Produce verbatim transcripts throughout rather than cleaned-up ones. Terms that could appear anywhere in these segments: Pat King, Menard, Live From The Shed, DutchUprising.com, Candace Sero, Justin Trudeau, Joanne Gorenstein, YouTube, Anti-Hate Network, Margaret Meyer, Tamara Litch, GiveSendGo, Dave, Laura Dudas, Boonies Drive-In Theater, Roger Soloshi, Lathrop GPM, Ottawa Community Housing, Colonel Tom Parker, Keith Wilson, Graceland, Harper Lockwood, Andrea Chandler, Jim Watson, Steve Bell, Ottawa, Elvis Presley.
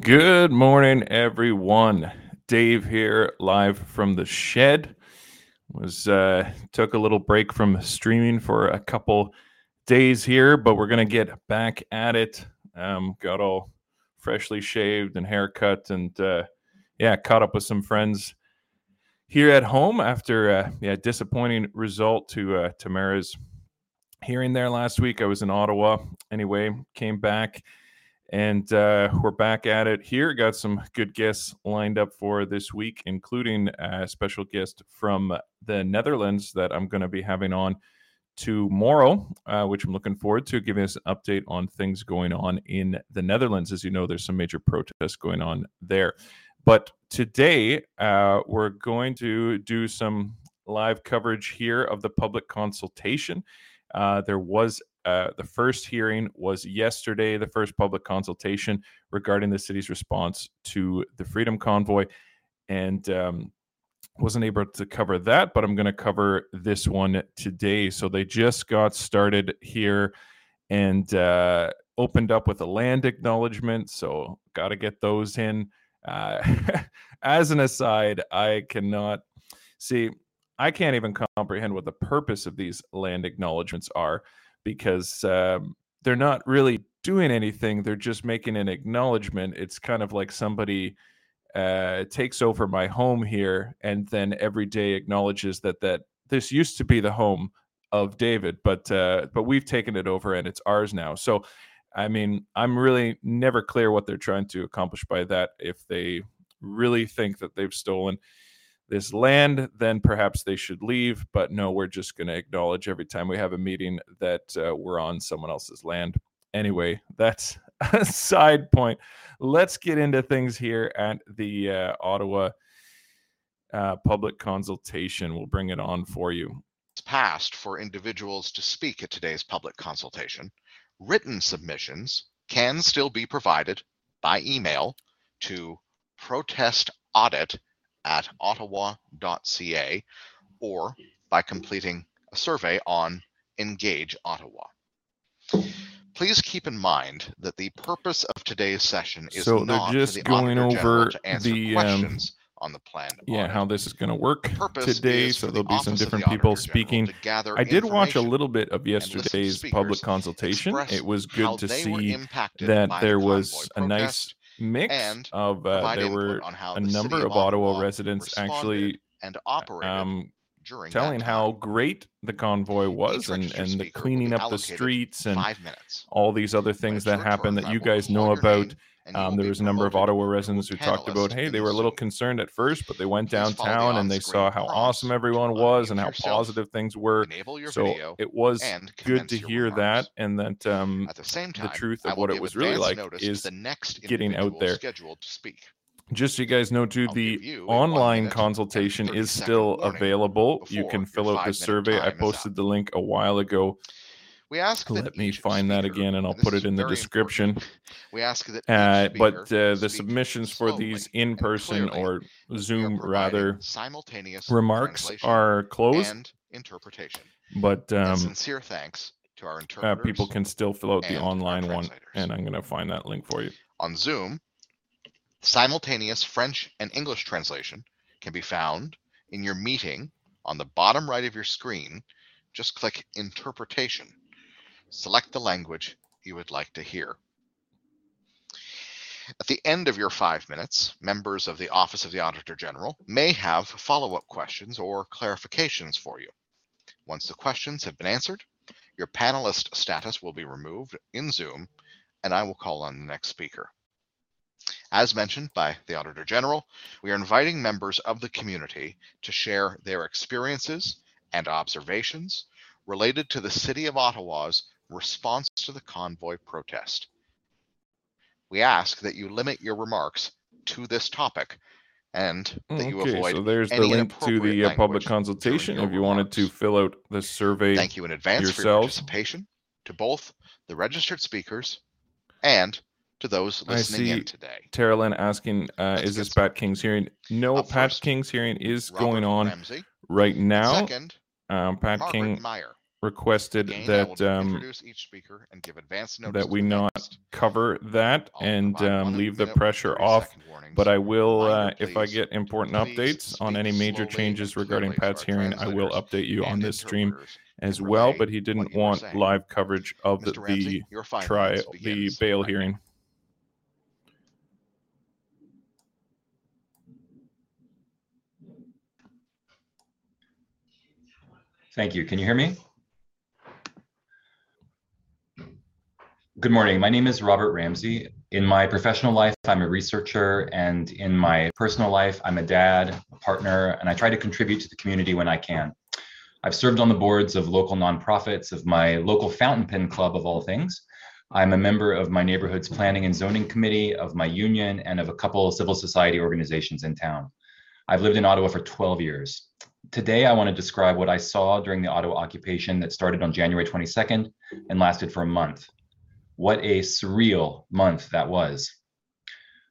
Good morning, everyone. Dave here, live from the shed. Was uh, took a little break from streaming for a couple days here, but we're gonna get back at it. Um, got all freshly shaved and haircut, and uh, yeah, caught up with some friends here at home after uh, yeah, disappointing result to uh, Tamara's hearing there last week. I was in Ottawa anyway. Came back, and uh, we're back at it here. Got some good guests lined up for this week, including a special guest from the Netherlands that I'm going to be having on tomorrow, uh, which I'm looking forward to, giving us an update on things going on in the Netherlands. As you know, there's some major protests going on there. But today, uh, we're going to do some live coverage here of the public consultation. Uh, there was uh, the first hearing was yesterday, the first public consultation regarding the city's response to the Freedom Convoy. And um, wasn't able to cover that, but I'm going to cover this one today. So they just got started here and uh, opened up with a land acknowledgement. So got to get those in. Uh, as an aside, I cannot see, I can't even comprehend what the purpose of these land acknowledgements are, because um, they're not really doing anything. They're just making an acknowledgement. It's kind of like somebody uh, takes over my home here and then every day acknowledges that, that this used to be the home of David, but, uh, but we've taken it over and it's ours now. So I mean, I'm really never clear what they're trying to accomplish by that. If they really think that they've stolen this land, then perhaps they should leave. But no, we're just going to acknowledge every time we have a meeting that uh, we're on someone else's land. Anyway, that's a side point. Let's get into things here at the uh, Ottawa uh, public consultation. We'll bring it on for you. It's passed for individuals to speak at today's public consultation. Written submissions can still be provided by email to protestaudit at ottawa.ca or by completing a survey on Engage Ottawa. Please keep in mind that the purpose of today's session is so not they're just for the going Auditor over to answer the questions um, on the plan. Yeah, audit. How this is going to work today. So there'll be some different people speaking. I did watch a little bit of yesterday's public consultation. It was good to see that there was a nice mix of, uh, there were a number of Ottawa residents actually um, telling how great the convoy was and, and the cleaning up the streets and all these other things that happen that you guys know about. Um, there was a number of Ottawa residents who talked about, hey, they were a little concerned at first, but they went downtown and they saw how awesome everyone was and how positive things were. So it was good to hear that, and that um, the truth of what it was really like is getting out there. Just so you guys know, too, the online consultation is still available. You can fill out the survey. I posted the link a while ago. We ask that Let me find speaker, that again, and I'll put it in the description. Important. We ask that, uh, but uh, the submissions for these in-person or Zoom rather simultaneous remarks are closed. And interpretation. But um, and sincere thanks to our interpreters. Uh, people can still fill out the online one, and I'm going to find that link for you. On Zoom, simultaneous French and English translation can be found in your meeting on the bottom right of your screen. Just click Interpretation. Select the language you would like to hear. At the end of your five minutes, members of the Office of the Auditor General may have follow-up questions or clarifications for you. Once the questions have been answered, your panelist status will be removed in Zoom, and I will call on the next speaker. As mentioned by the Auditor General, we are inviting members of the community to share their experiences and observations related to the City of Ottawa's response to the convoy protest. We ask that you limit your remarks to this topic and that you okay, avoid so there's any the link to the uh, public consultation if you wanted to fill out the survey. Thank you in advance yourselves. For your participation to both the registered speakers and to those listening in today. Tara Lynn asking, uh, is this Pat King's hearing? No, up Pat first, King's hearing is Robert going on Ramsey. Right now. Second, um, Pat Margaret King Meyer. requested Again, that um, introduce each speaker and give advance notice that we not next. cover that I'll and um, leave the pressure off. But I will, uh, if I get important updates on any major changes regarding Pat's hearing, I will update you on this stream as well. But he didn't want live coverage of the, Ramsey, the trial, the bail hearing. Thank you. Can you hear me? Good morning. My name is Robert Ramsey. In my professional life, I'm a researcher, and in my personal life, I'm a dad, a partner, and I try to contribute to the community when I can. I've served on the boards of local nonprofits, of my local fountain pen club, of all things. I'm a member of my neighborhood's planning and zoning committee, of my union, and of a couple of civil society organizations in town. I've lived in Ottawa for twelve years. Today, I want to describe what I saw during the Ottawa occupation that started on January twenty-second and lasted for a month. What a surreal month that was.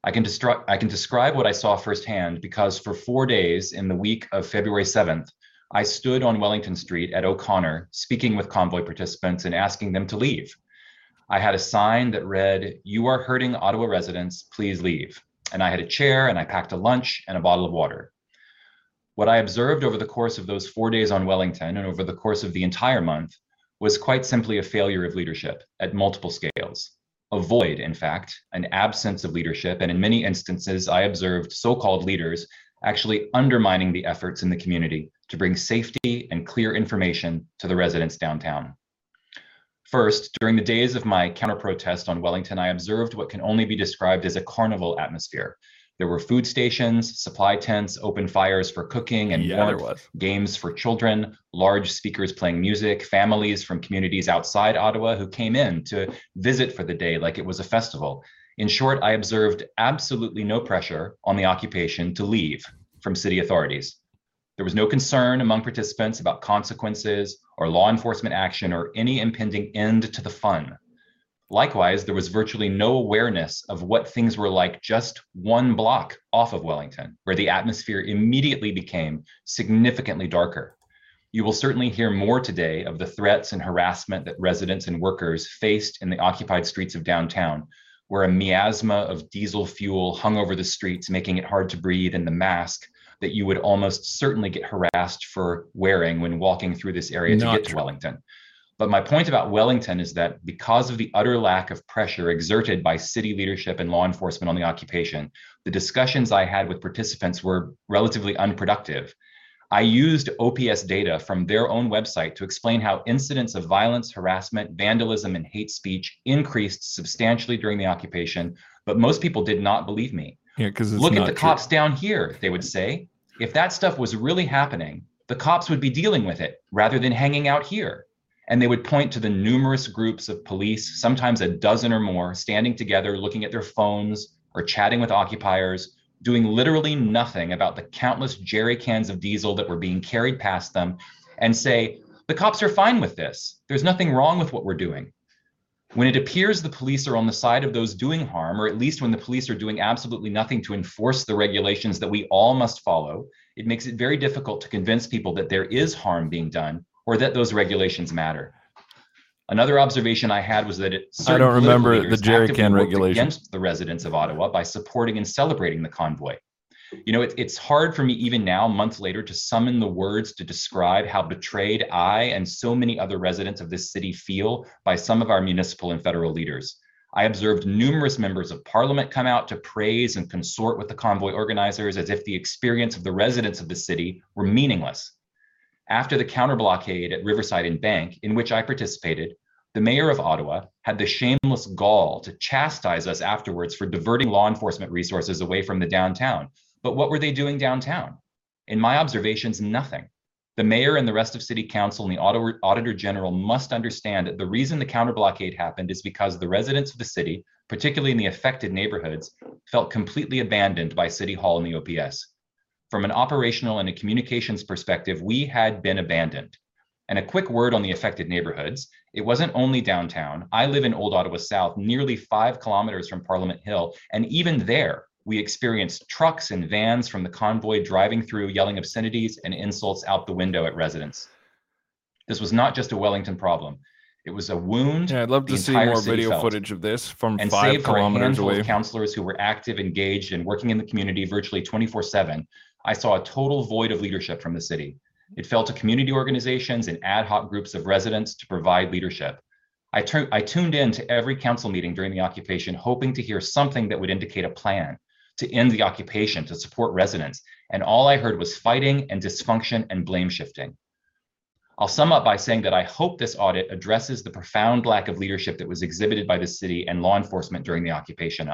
I can, destri- I can describe what I saw firsthand because for four days in the week of February seventh, I stood on Wellington Street at O'Connor speaking with convoy participants and asking them to leave. I had a sign that read, "You are hurting Ottawa residents, please leave." And I had a chair and I packed a lunch and a bottle of water. What I observed over the course of those four days on Wellington and over the course of the entire month was quite simply a failure of leadership at multiple scales. A void, in fact, an absence of leadership, and in many instances, I observed so-called leaders actually undermining the efforts in the community to bring safety and clear information to the residents downtown. First, during the days of my counter-protest on Wellington, I observed what can only be described as a carnival atmosphere. There were food stations, supply tents, open fires for cooking and yeah, warmth, games for children, large speakers playing music, families from communities outside Ottawa who came in to visit for the day like it was a festival. In short, I observed absolutely no pressure on the occupation to leave from city authorities. There was no concern among participants about consequences or law enforcement action or any impending end to the fun. Likewise, there was virtually no awareness of what things were like just one block off of Wellington, where the atmosphere immediately became significantly darker. You will certainly hear more today of the threats and harassment that residents and workers faced in the occupied streets of downtown, where a miasma of diesel fuel hung over the streets, making it hard to breathe, and the mask that you would almost certainly get harassed for wearing when walking through this area Not to get to true. Wellington. But my point about Wellington is that because of the utter lack of pressure exerted by city leadership and law enforcement on the occupation, the discussions I had with participants were relatively unproductive. I used O P S data from their own website to explain how incidents of violence, harassment, vandalism, and hate speech increased substantially during the occupation, but most people did not believe me. Yeah, because look at the cops down here, they would say. If that stuff was really happening, the cops would be dealing with it rather than hanging out here. And they would point to the numerous groups of police, sometimes a dozen or more, standing together, looking at their phones or chatting with occupiers, doing literally nothing about the countless jerry cans of diesel that were being carried past them, and say, the cops are fine with this. There's nothing wrong with what we're doing. When it appears the police are on the side of those doing harm, or at least when the police are doing absolutely nothing to enforce the regulations that we all must follow, it makes it very difficult to convince people that there is harm being done or that those regulations matter. Another observation I had was that it I don't remember the jerry can regulation against the residents of Ottawa by supporting and celebrating the convoy. You know, it, it's hard for me even now, months later, to summon the words to describe how betrayed I and so many other residents of this city feel by some of our municipal and federal leaders. I observed numerous members of parliament come out to praise and consort with the convoy organizers as if the experience of the residents of the city were meaningless. After the counter blockade at Riverside and Bank, in which I participated, the mayor of Ottawa had the shameless gall to chastise us afterwards for diverting law enforcement resources away from the downtown. But what were they doing downtown? In my observations, nothing. The mayor and the rest of city council and the Ottawa Auditor General must understand that the reason the counter blockade happened is because the residents of the city, particularly in the affected neighborhoods, felt completely abandoned by City Hall and the O P S. From an operational and a communications perspective, we had been abandoned. And a quick word on the affected neighborhoods. It wasn't only downtown. I live in Old Ottawa South, nearly five kilometers from Parliament Hill. And even there, we experienced trucks and vans from the convoy driving through, yelling obscenities and insults out the window at residents. This was not just a Wellington problem. It was a wound. Yeah, I'd love to see more video felt. footage of this from and five save kilometers for a away. Of counselors who were active, engaged, and working in the community virtually twenty-four seven, I saw a total void of leadership from the city. It fell to community organizations and ad hoc groups of residents to provide leadership. I, tu- I tuned in to every council meeting during the occupation, hoping to hear something that would indicate a plan to end the occupation, to support residents. And all I heard was fighting and dysfunction and blame shifting. I'll sum up by saying that I hope this audit addresses the profound lack of leadership that was exhibited by the city and law enforcement during the occupation.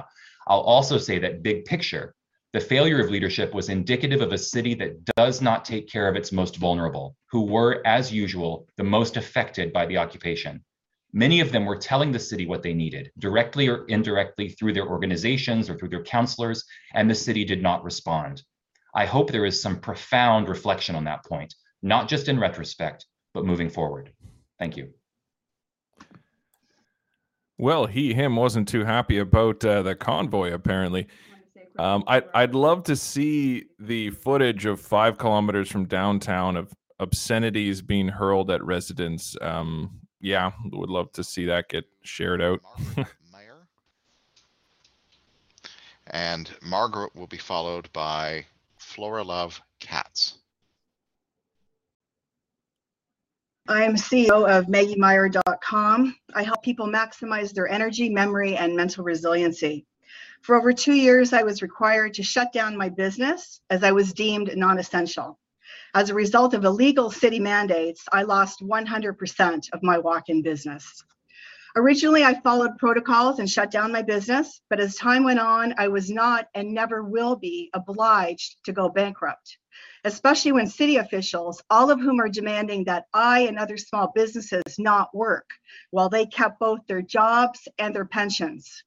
I'll also say that big picture, the failure of leadership was indicative of a city that does not take care of its most vulnerable, who were, as usual, the most affected by the occupation. Many of them were telling the city what they needed, directly or indirectly through their organizations or through their counselors, and the city did not respond. I hope there is some profound reflection on that point, not just in retrospect, but moving forward. Thank you. Well, he, him wasn't too happy about uh, the convoy, apparently. Um, I, I'd love to see the footage of five kilometers from downtown of obscenities being hurled at residents. Um, yeah, would love to see that get shared out. Margaret Meyer. And Margaret will be followed by Flora Lovekatz. I'm C E O of Maggie Meyer dot com. I help people maximize their energy, memory, and mental resiliency. For over two years, I was required to shut down my business as I was deemed non-essential. As a result of illegal city mandates, I lost one hundred percent of my walk-in business. Originally, I followed protocols and shut down my business, but as time went on, I was not and never will be obliged to go bankrupt, especially when city officials, all of whom are demanding that I and other small businesses not work, while they kept both their jobs and their pensions.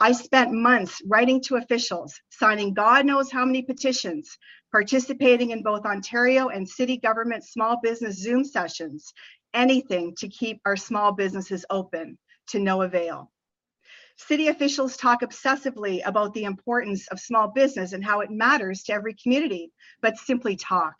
I spent months writing to officials, signing God knows how many petitions, participating in both Ontario and city government small business Zoom sessions, anything to keep our small businesses open, to no avail. City officials talk obsessively about the importance of small business and how it matters to every community, but simply talk.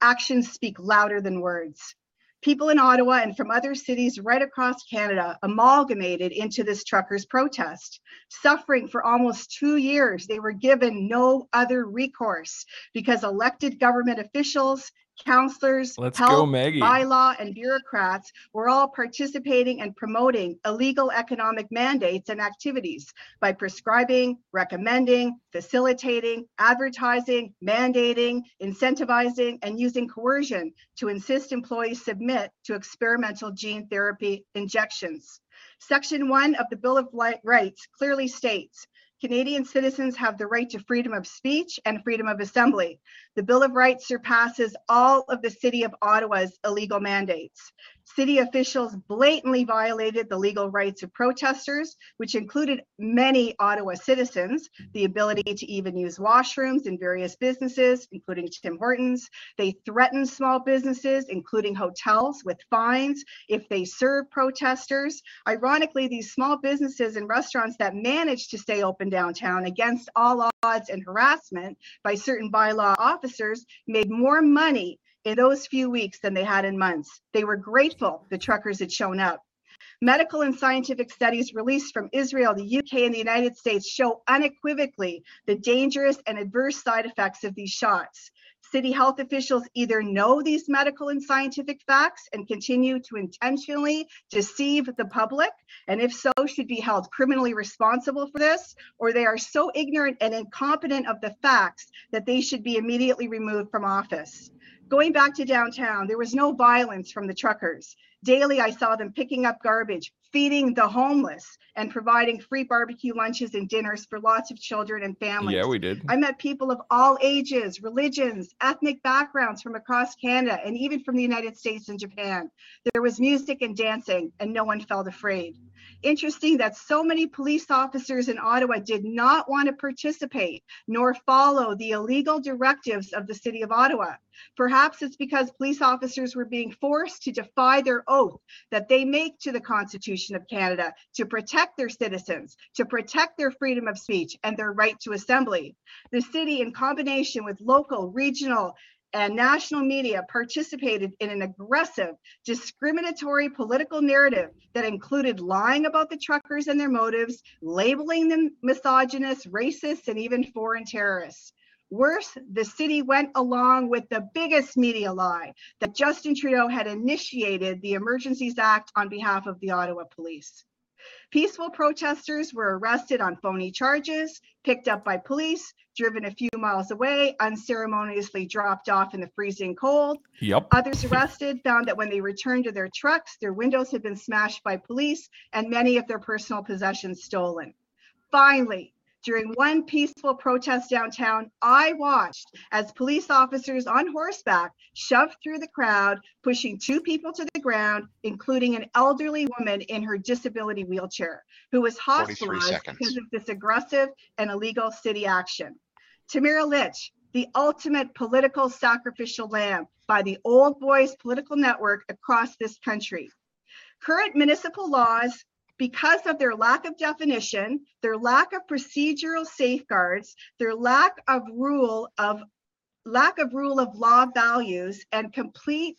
Actions speak louder than words. People in Ottawa and from other cities right across Canada amalgamated into this truckers' protest. Suffering for almost two years, they were given no other recourse because elected government officials, councillors, Let's health, go, Maggie. bylaw, and bureaucrats were all participating and promoting illegal economic mandates and activities by prescribing, recommending, facilitating, advertising, mandating, incentivizing, and using coercion to insist employees submit to experimental gene therapy injections. Section one of the Bill of Rights clearly states, Canadian citizens have the right to freedom of speech and freedom of assembly. The Bill of Rights surpasses all of the City of Ottawa's illegal mandates. City officials blatantly violated the legal rights of protesters, which included many Ottawa citizens, the ability to even use washrooms in various businesses, including Tim Hortons. They threatened small businesses, including hotels, with fines if they serve protesters. Ironically, these small businesses and restaurants that managed to stay open downtown against all odds and harassment by certain bylaw officers made more money in those few weeks than they had in months. They were grateful the truckers had shown up. Medical and scientific studies released from Israel, the U K, and the United States show unequivocally the dangerous and adverse side effects of these shots. City health officials either know these medical and scientific facts and continue to intentionally deceive the public, and if so, should be held criminally responsible for this, or they are so ignorant and incompetent of the facts that they should be immediately removed from office. Going back to downtown, there was no violence from the truckers. Daily, I saw them picking up garbage, feeding the homeless, and providing free barbecue lunches and dinners for lots of children and families. Yeah, we did. I met people of all ages, religions, ethnic backgrounds from across Canada, and even from the United States and Japan. There was music and dancing, and no one felt afraid. Interesting that so many police officers in Ottawa did not want to participate nor follow the illegal directives of the City of Ottawa. Perhaps it's because police officers were being forced to defy their oath that they make to the Constitution of Canada to protect their citizens, to protect their freedom of speech and their right to assembly. The city, in combination with local, regional, and national media participated in an aggressive, discriminatory political narrative that included lying about the truckers and their motives, labeling them misogynist, racist, and even foreign terrorists. Worse, the city went along with the biggest media lie that Justin Trudeau had initiated the Emergencies Act on behalf of the Ottawa Police. Peaceful protesters were arrested on phony charges, picked up by police, driven a few miles away, unceremoniously dropped off in the freezing cold. Yep. Others arrested found that when they returned to their trucks, their windows had been smashed by police and many of their personal possessions stolen. Finally, during one peaceful protest downtown, I watched as police officers on horseback shoved through the crowd, pushing two people to the ground, including an elderly woman in her disability wheelchair, who was hospitalized because of this aggressive and illegal city action. Tamara Litch, the ultimate political sacrificial lamb by the Old Boys political network across this country. Current municipal laws, because of their lack of definition, their lack of procedural safeguards, their lack of rule of lack of rule of law values, and complete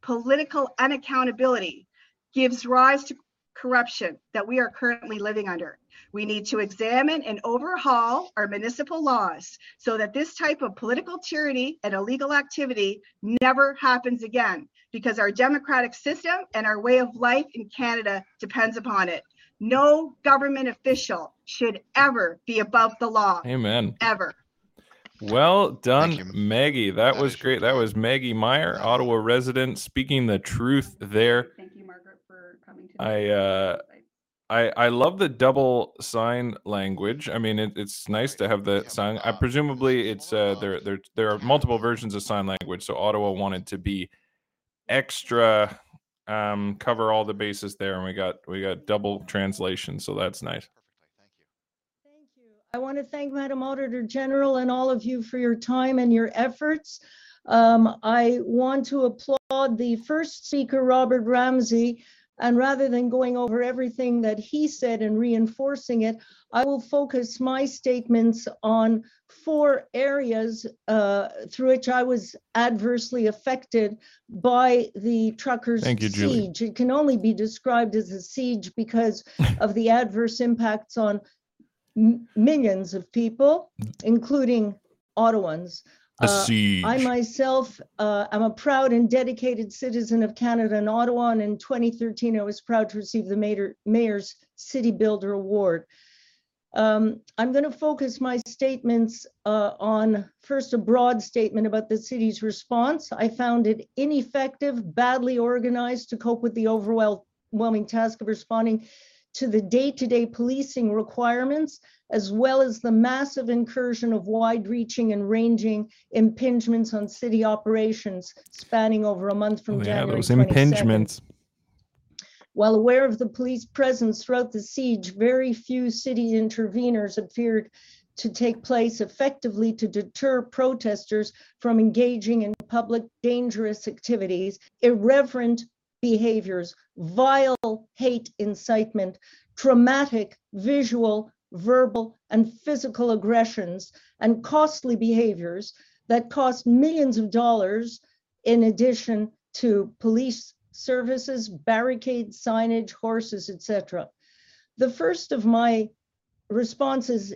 political unaccountability, gives rise to corruption that we are currently living under. We need to examine and overhaul our municipal laws so that this type of political tyranny and illegal activity never happens again, because our democratic system and our way of life in Canada depends upon it. No government official should ever be above the law. Amen. Ever. Well done, you, Maggie. That, that was great. That was Maggie Meyer, Ottawa resident, speaking the truth there. Thank you, Margaret, for coming to I, uh I, I love the double sign language. I mean, it, it's nice to have the sign. I presumably it's uh, there there there are multiple versions of sign language. So Ottawa wanted to be extra um, cover all the bases there, and we got we got double translation. So that's nice. Thank you. I want to thank Madam Auditor General and all of you for your time and your efforts. Um, I want to applaud the first speaker, Robert Ramsey. And rather than going over everything that he said and reinforcing it, I will focus my statements on four areas uh, through which I was adversely affected by the truckers' Thank you, siege. Julie. It can only be described as a siege because of the adverse impacts on m- millions of people, including Ottawans. Uh, I myself uh, am a proud and dedicated citizen of Canada and Ottawa, and in twenty thirteen I was proud to receive the Mayor, Mayor's City Builder Award. Um, I'm going to focus my statements uh, on first a broad statement about the city's response. I found it ineffective, badly organized to cope with the overwhelming task of responding to the day-to-day policing requirements, as well as the massive incursion of wide-reaching and ranging impingements on city operations spanning over a month from oh, January. Yeah, those impingements. While aware of the police presence throughout the siege, very few city interveners appeared to take place effectively to deter protesters from engaging in public dangerous activities, irreverent behaviors, vile hate incitement, traumatic visual, verbal, and physical aggressions, and costly behaviors that cost millions of dollars in addition to police services, barricades, signage, horses, et cetera. The first of my responses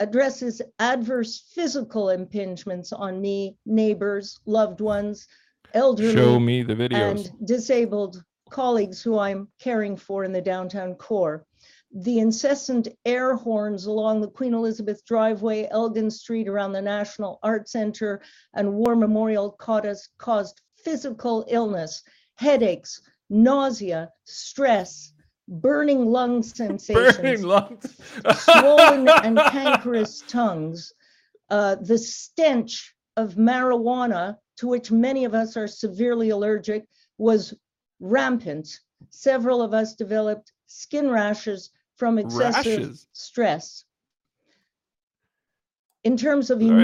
addresses adverse physical impingements on me, neighbors, loved ones, elderly, Show me the videos. and disabled colleagues who I'm caring for in the downtown core. The incessant air horns along the Queen Elizabeth driveway, Elgin Street, around the National Art Center and War Memorial caused physical illness, headaches, nausea, stress, burning lung sensations, burning lungs. swollen and cankerous tongues, uh, the stench of marijuana, to which many of us are severely allergic, was rampant. Several of us developed skin rashes from excessive rashes. stress. In terms of emotional...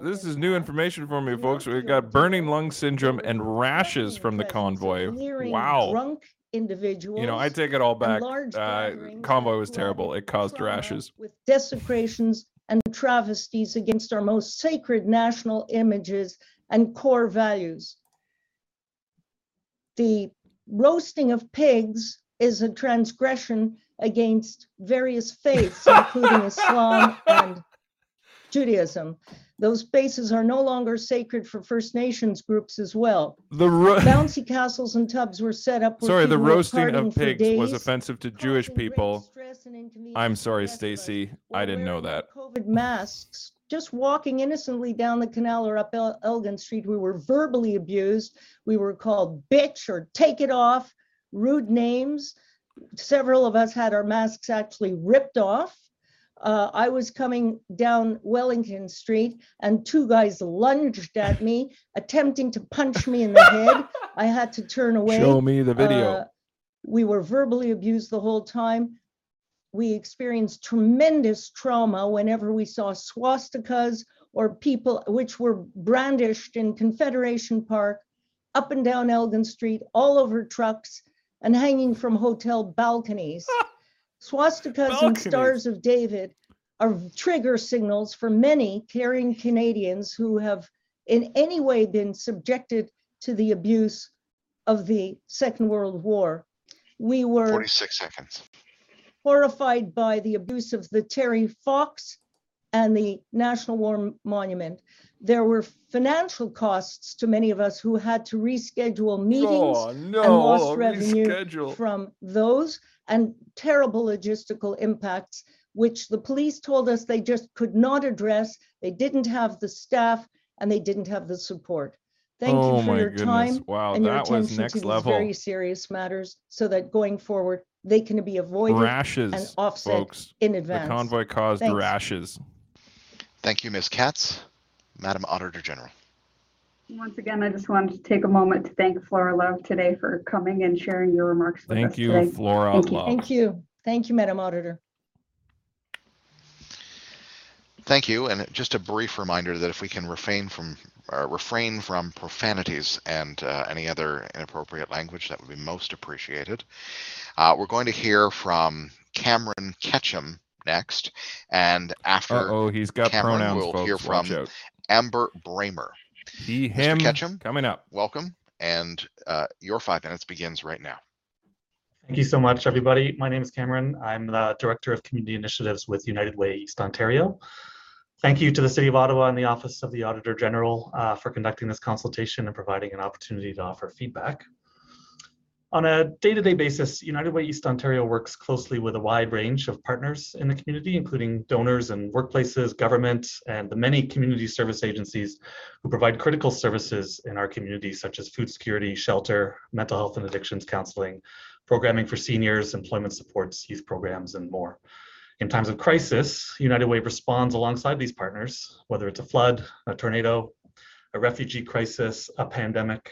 Right, this, is, this is new information for me, folks. We've got burning lung syndrome and rashes from the convoy. Wow. Drunk individuals. You know, I take it all back. Uh, convoy was terrible. It caused rashes. With desecrations and travesties against our most sacred national images and core values. The roasting of pigs is a transgression against various faiths, including Islam and Judaism. Those spaces are no longer sacred for First Nations groups as well. The ro- bouncy castles and tubs were set up. Sorry, the roasting of pigs days, was offensive to Jewish people. I'm sorry, Stacey. I didn't know that. COVID masks, just walking innocently down the canal or up El- Elgin Street, we were verbally abused. We were called bitch or take it off, rude names. Several of us had our masks actually ripped off. Uh, I was coming down Wellington Street and two guys lunged at me, attempting to punch me in the head. I had to turn away. Show me the video. Uh, we were verbally abused the whole time. We experienced tremendous trauma whenever we saw swastikas or people which were brandished in Confederation Park, up and down Elgin Street, all over trucks and hanging from hotel balconies. Swastikas Balcony. And Stars of David are trigger signals for many caring Canadians who have in any way been subjected to the abuse of the Second World War. We were forty-six seconds. Horrified by the abuse of the Terry Fox and the National War Monument. There were financial costs to many of us who had to reschedule meetings oh, no, and lost revenue reschedule. From those, and terrible logistical impacts, which the police told us they just could not address. They didn't have the staff and they didn't have the support. Thank oh, you for your goodness. time wow, and your attention was next to these level. very serious matters, so that going forward, they can be avoided rashes, and offset folks. in advance. The convoy caused Thanks. rashes. Thank you, Miz Katz. Madam Auditor General. Once again, I just wanted to take a moment to thank Flora Love today for coming and sharing your remarks with thank us you, today. Flora Thank you, Flora Love. Thank you. Thank you, Madam Auditor. Thank you, and just a brief reminder that if we can refrain from uh, refrain from profanities and uh, any other inappropriate language, that would be most appreciated. Uh, we're going to hear from Cameron Ketchum next, and after oh he's got Cameron, pronouns, we'll folks, hear from Amber Bramer. He, him, Mister Ketchum, coming up. Welcome, and uh, your five minutes begins right now. Thank you so much, everybody. My name is Cameron. I'm the Director of Community Initiatives with United Way East Ontario. Thank you to the City of Ottawa and the Office of the Auditor General uh, for conducting this consultation and providing an opportunity to offer feedback. On a day-to-day basis, United Way East Ontario works closely with a wide range of partners in the community, including donors and workplaces, government, and the many community service agencies who provide critical services in our community, such as food security, shelter, mental health and addictions counseling, programming for seniors, employment supports, youth programs, and more. In times of crisis, United Way responds alongside these partners, whether it's a flood, a tornado, a refugee crisis, a pandemic,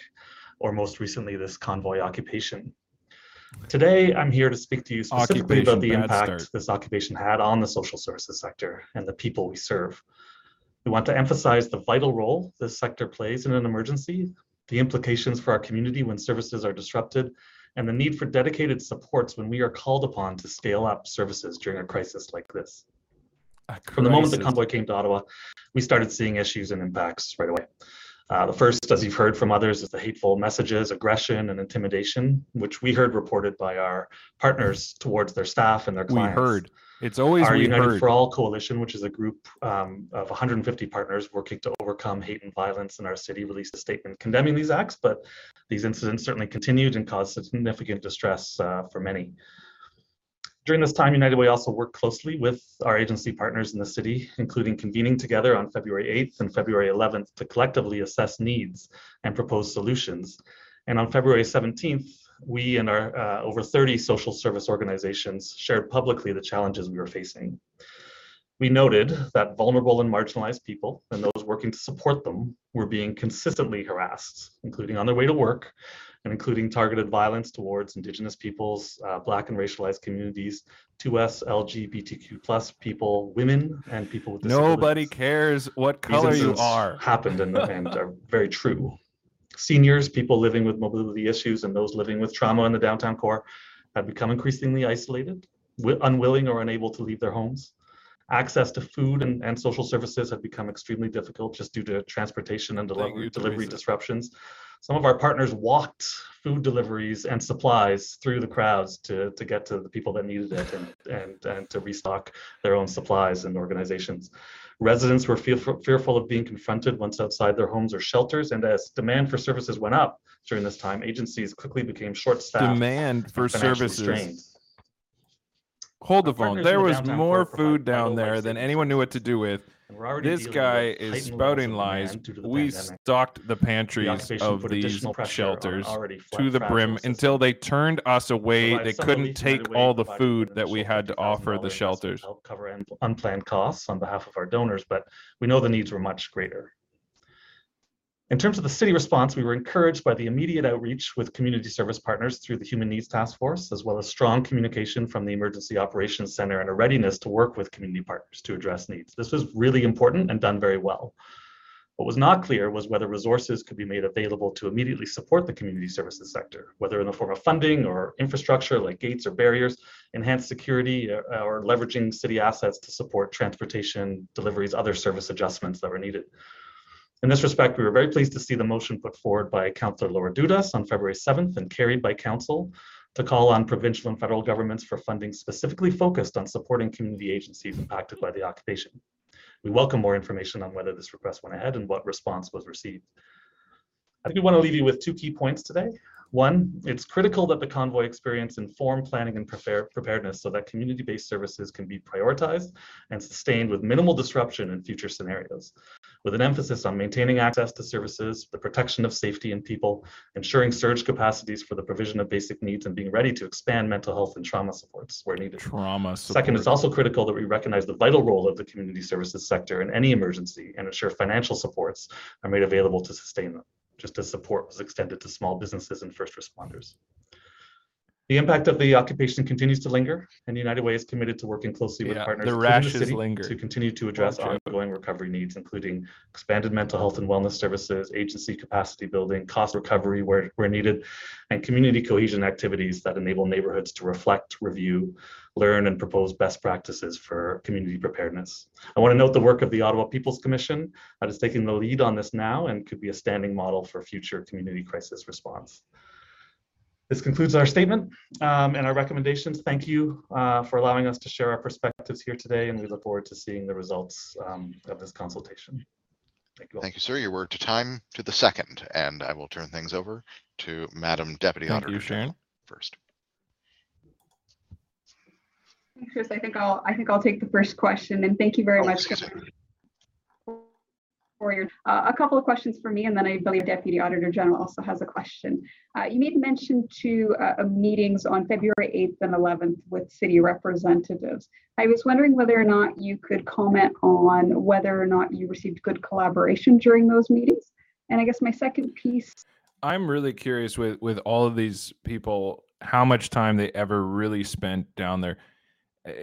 or most recently, this convoy occupation. Today, I'm here to speak to you specifically occupation, about the impact start. this occupation had on the social services sector and the people we serve. We want to emphasize the vital role this sector plays in an emergency, the implications for our community when services are disrupted, and the need for dedicated supports when we are called upon to scale up services during a crisis like this. Crisis. From the moment the convoy came to Ottawa, we started seeing issues and impacts right away. Uh, the first, as you've heard from others, is the hateful messages, aggression, and intimidation, which we heard reported by our partners towards their staff and their clients. We heard. It's always our we United heard. for All Coalition, which is a group um, of one hundred fifty partners working to overcome hate and violence in our city, released a statement condemning these acts, but these incidents certainly continued and caused significant distress uh, for many. During this time, United Way also worked closely with our agency partners in the city, including convening together on February eighth and February eleventh to collectively assess needs and propose solutions. And on February seventeenth, we and our uh, over thirty social service organizations shared publicly the challenges we were facing. We noted that vulnerable and marginalized people and those working to support them were being consistently harassed, including on their way to work, and including targeted violence towards Indigenous peoples, uh, Black and racialized communities, two S, L G B T Q plus people, women, and people with disabilities. Nobody cares what color you are. Happened and, and are very true. Seniors, people living with mobility issues, and those living with trauma in the downtown core have become increasingly isolated, wi- unwilling or unable to leave their homes. access to food and, and social services have become extremely difficult just due to transportation and delivery, you, delivery disruptions. Some of our partners walked food deliveries and supplies through the crowds to, to get to the people that needed it and, and, and to restock their own supplies and organizations. Residents were feel, fearful of being confronted once outside their homes or shelters, and as demand for services went up during this time, agencies quickly became short-staffed. Demand for services. Strained. Hold the phone. There was more food down there than anyone knew what to do with. This guy is spouting lies. We stocked the pantries of these shelters to the brim until they turned us away. They couldn't take all the food that we had to offer the shelters. Help cover unplanned costs on behalf of our donors, but we know the needs were much greater. In terms of the city response, we were encouraged by the immediate outreach with community service partners through the Human Needs Task Force, as well as strong communication from the Emergency Operations Center and a readiness to work with community partners to address needs. This was really important and done very well. What was not clear was whether resources could be made available to immediately support the community services sector, whether in the form of funding or infrastructure like gates or barriers, enhanced security, or leveraging city assets to support transportation, deliveries, other service adjustments that were needed. In this respect, we were very pleased to see the motion put forward by Councillor Laura Dudas on February seventh and carried by Council to call on provincial and federal governments for funding specifically focused on supporting community agencies impacted by the occupation. We welcome more information on whether this request went ahead and what response was received. I think we want to leave you with two key points today. One, it's critical that the convoy experience inform planning and prepare, preparedness so that community-based services can be prioritized and sustained with minimal disruption in future scenarios, with an emphasis on maintaining access to services, the protection of safety and people, ensuring surge capacities for the provision of basic needs, and being ready to expand mental health and trauma supports where needed. Trauma support. Second, it's also critical that we recognize the vital role of the community services sector in any emergency and ensure financial supports are made available to sustain them, just as support was extended to small businesses and first responders. The impact of the occupation continues to linger, and United Way is committed to working closely with yeah, partners the rashes in the city linger. to continue to address oh, ongoing recovery needs, including expanded mental health and wellness services, agency capacity building, cost recovery where, where needed, and community cohesion activities that enable neighborhoods to reflect, review, learn, and propose best practices for community preparedness. I want to note the work of the Ottawa People's Commission that is taking the lead on this now and could be a standing model for future community crisis response. This concludes our statement um, and our recommendations. Thank you uh, for allowing us to share our perspectives here today, and we look forward to seeing the results um, of this consultation. Thank you all. Thank you, sir. You were to time to the second, and I will turn things over to Madam Deputy Thank Auditor you, Sharon. first. Thanks, Chris. I think I'll I think I'll take the first question, and thank you very oh, much. Your, uh, a couple of questions for me, and then I believe Deputy Auditor General also has a question. Uh, you made mention to uh, meetings on February eighth and eleventh with city representatives. I was wondering whether or not you could comment on whether or not you received good collaboration during those meetings. And I guess my second piece. I'm really curious with, with all of these people, how much time they ever really spent down there.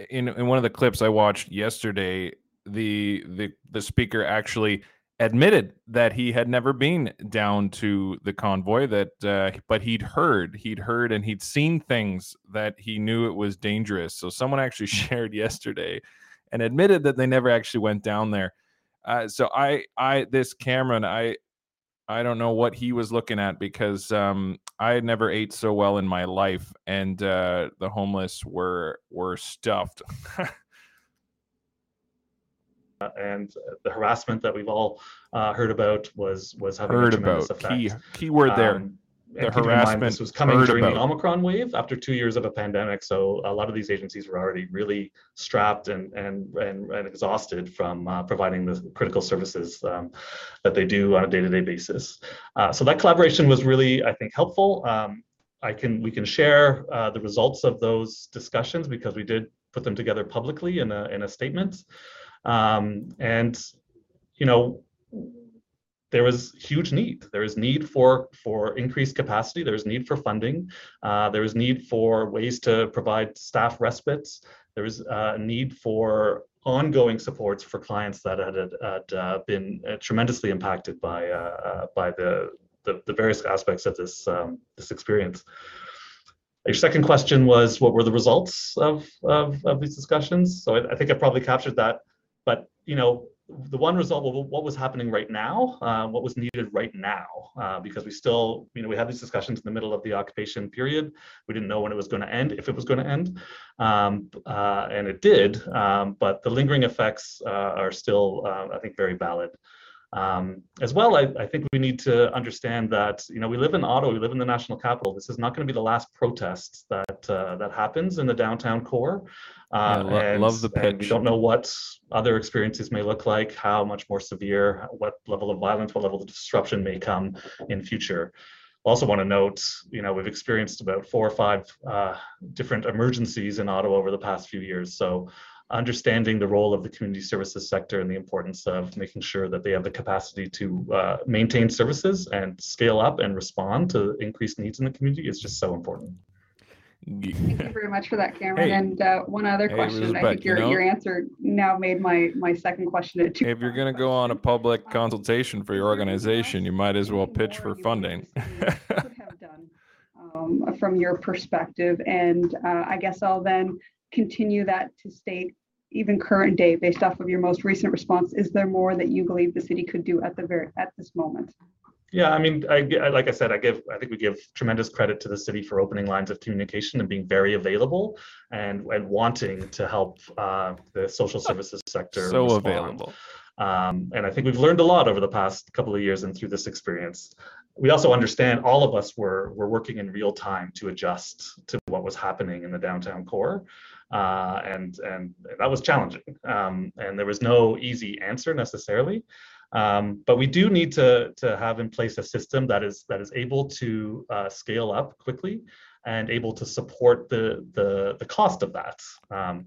In, in one of the clips I watched yesterday, the the the speaker actually admitted that he had never been down to the convoy, that uh, but he'd heard he'd heard and he'd seen things that he knew it was dangerous. So someone actually shared yesterday and admitted that they never actually went down there. Uh, so I I this Cameron I I don't know what he was looking at, because um, I had never ate so well in my life, and uh, the homeless were were stuffed. And the harassment that we've all uh, heard about was was having heard a tremendous about. effect. Key, key word there. Um, the and harassment. Keep in mind, this was coming during about. the Omicron wave after two years of a pandemic. So a lot of these agencies were already really strapped and and and, and exhausted from uh, providing the critical services um, that they do on a day-to-day basis. Uh, so that collaboration was really, I think, helpful. Um, I can we can share uh, the results of those discussions, because we did put them together publicly in a in a statement. Um, and, you know, there was huge need. There is need for for increased capacity. There is need for funding. Uh, there is need for ways to provide staff respites. There is a uh, need for ongoing supports for clients that had, had uh, been tremendously impacted by uh, by the, the the various aspects of this um, this experience. Your second question was, what were the results of, of, of these discussions? So I, I think I probably captured that. But, you know, the one result was what was happening right now, uh, what was needed right now, uh, because we still, you know, we had these discussions in the middle of the occupation period. We didn't know when it was going to end, if it was going to end, um, uh, and it did. Um, but the lingering effects uh, are still, uh, I think, very valid. Um, as well, I, I think we need to understand that, you know, we live in Ottawa, we live in the national capital. This is not going to be the last protest that uh, that happens in the downtown core. Uh, yeah, lo- and, love the pitch. And we don't know what other experiences may look like, how much more severe, what level of violence, what level of disruption may come in future. Also want to note, you know, we've experienced about four or five uh, different emergencies in Ottawa over the past few years. So understanding the role of the community services sector and the importance of making sure that they have the capacity to uh, maintain services and scale up and respond to increased needs in the community is just so important. Thank you very much for that, Cameron. Hey. And uh, one other hey, question. Elizabeth, I think your, you know, your answer now made my, my second question. At two if you're going to go on a public consultation for your organization, you might as well pitch for funding. Could have done um, from your perspective. And uh, I guess I'll then continue that to state even current day based off of your most recent response. Is there more that you believe the city could do at the very at this moment? Yeah, I mean, I, I, like I said, I give, I think we give tremendous credit to the city for opening lines of communication and being very available and, and wanting to help uh, the social services sector. So respond. Available. Um, and I think we've learned a lot over the past couple of years and through this experience. We also understand all of us were, were working in real time to adjust to what was happening in the downtown core. Uh, and, and that was challenging. Um, and there was no easy answer necessarily. Um, but we do need to, to have in place a system that is that is able to uh, scale up quickly and able to support the, the, the cost of that. Um,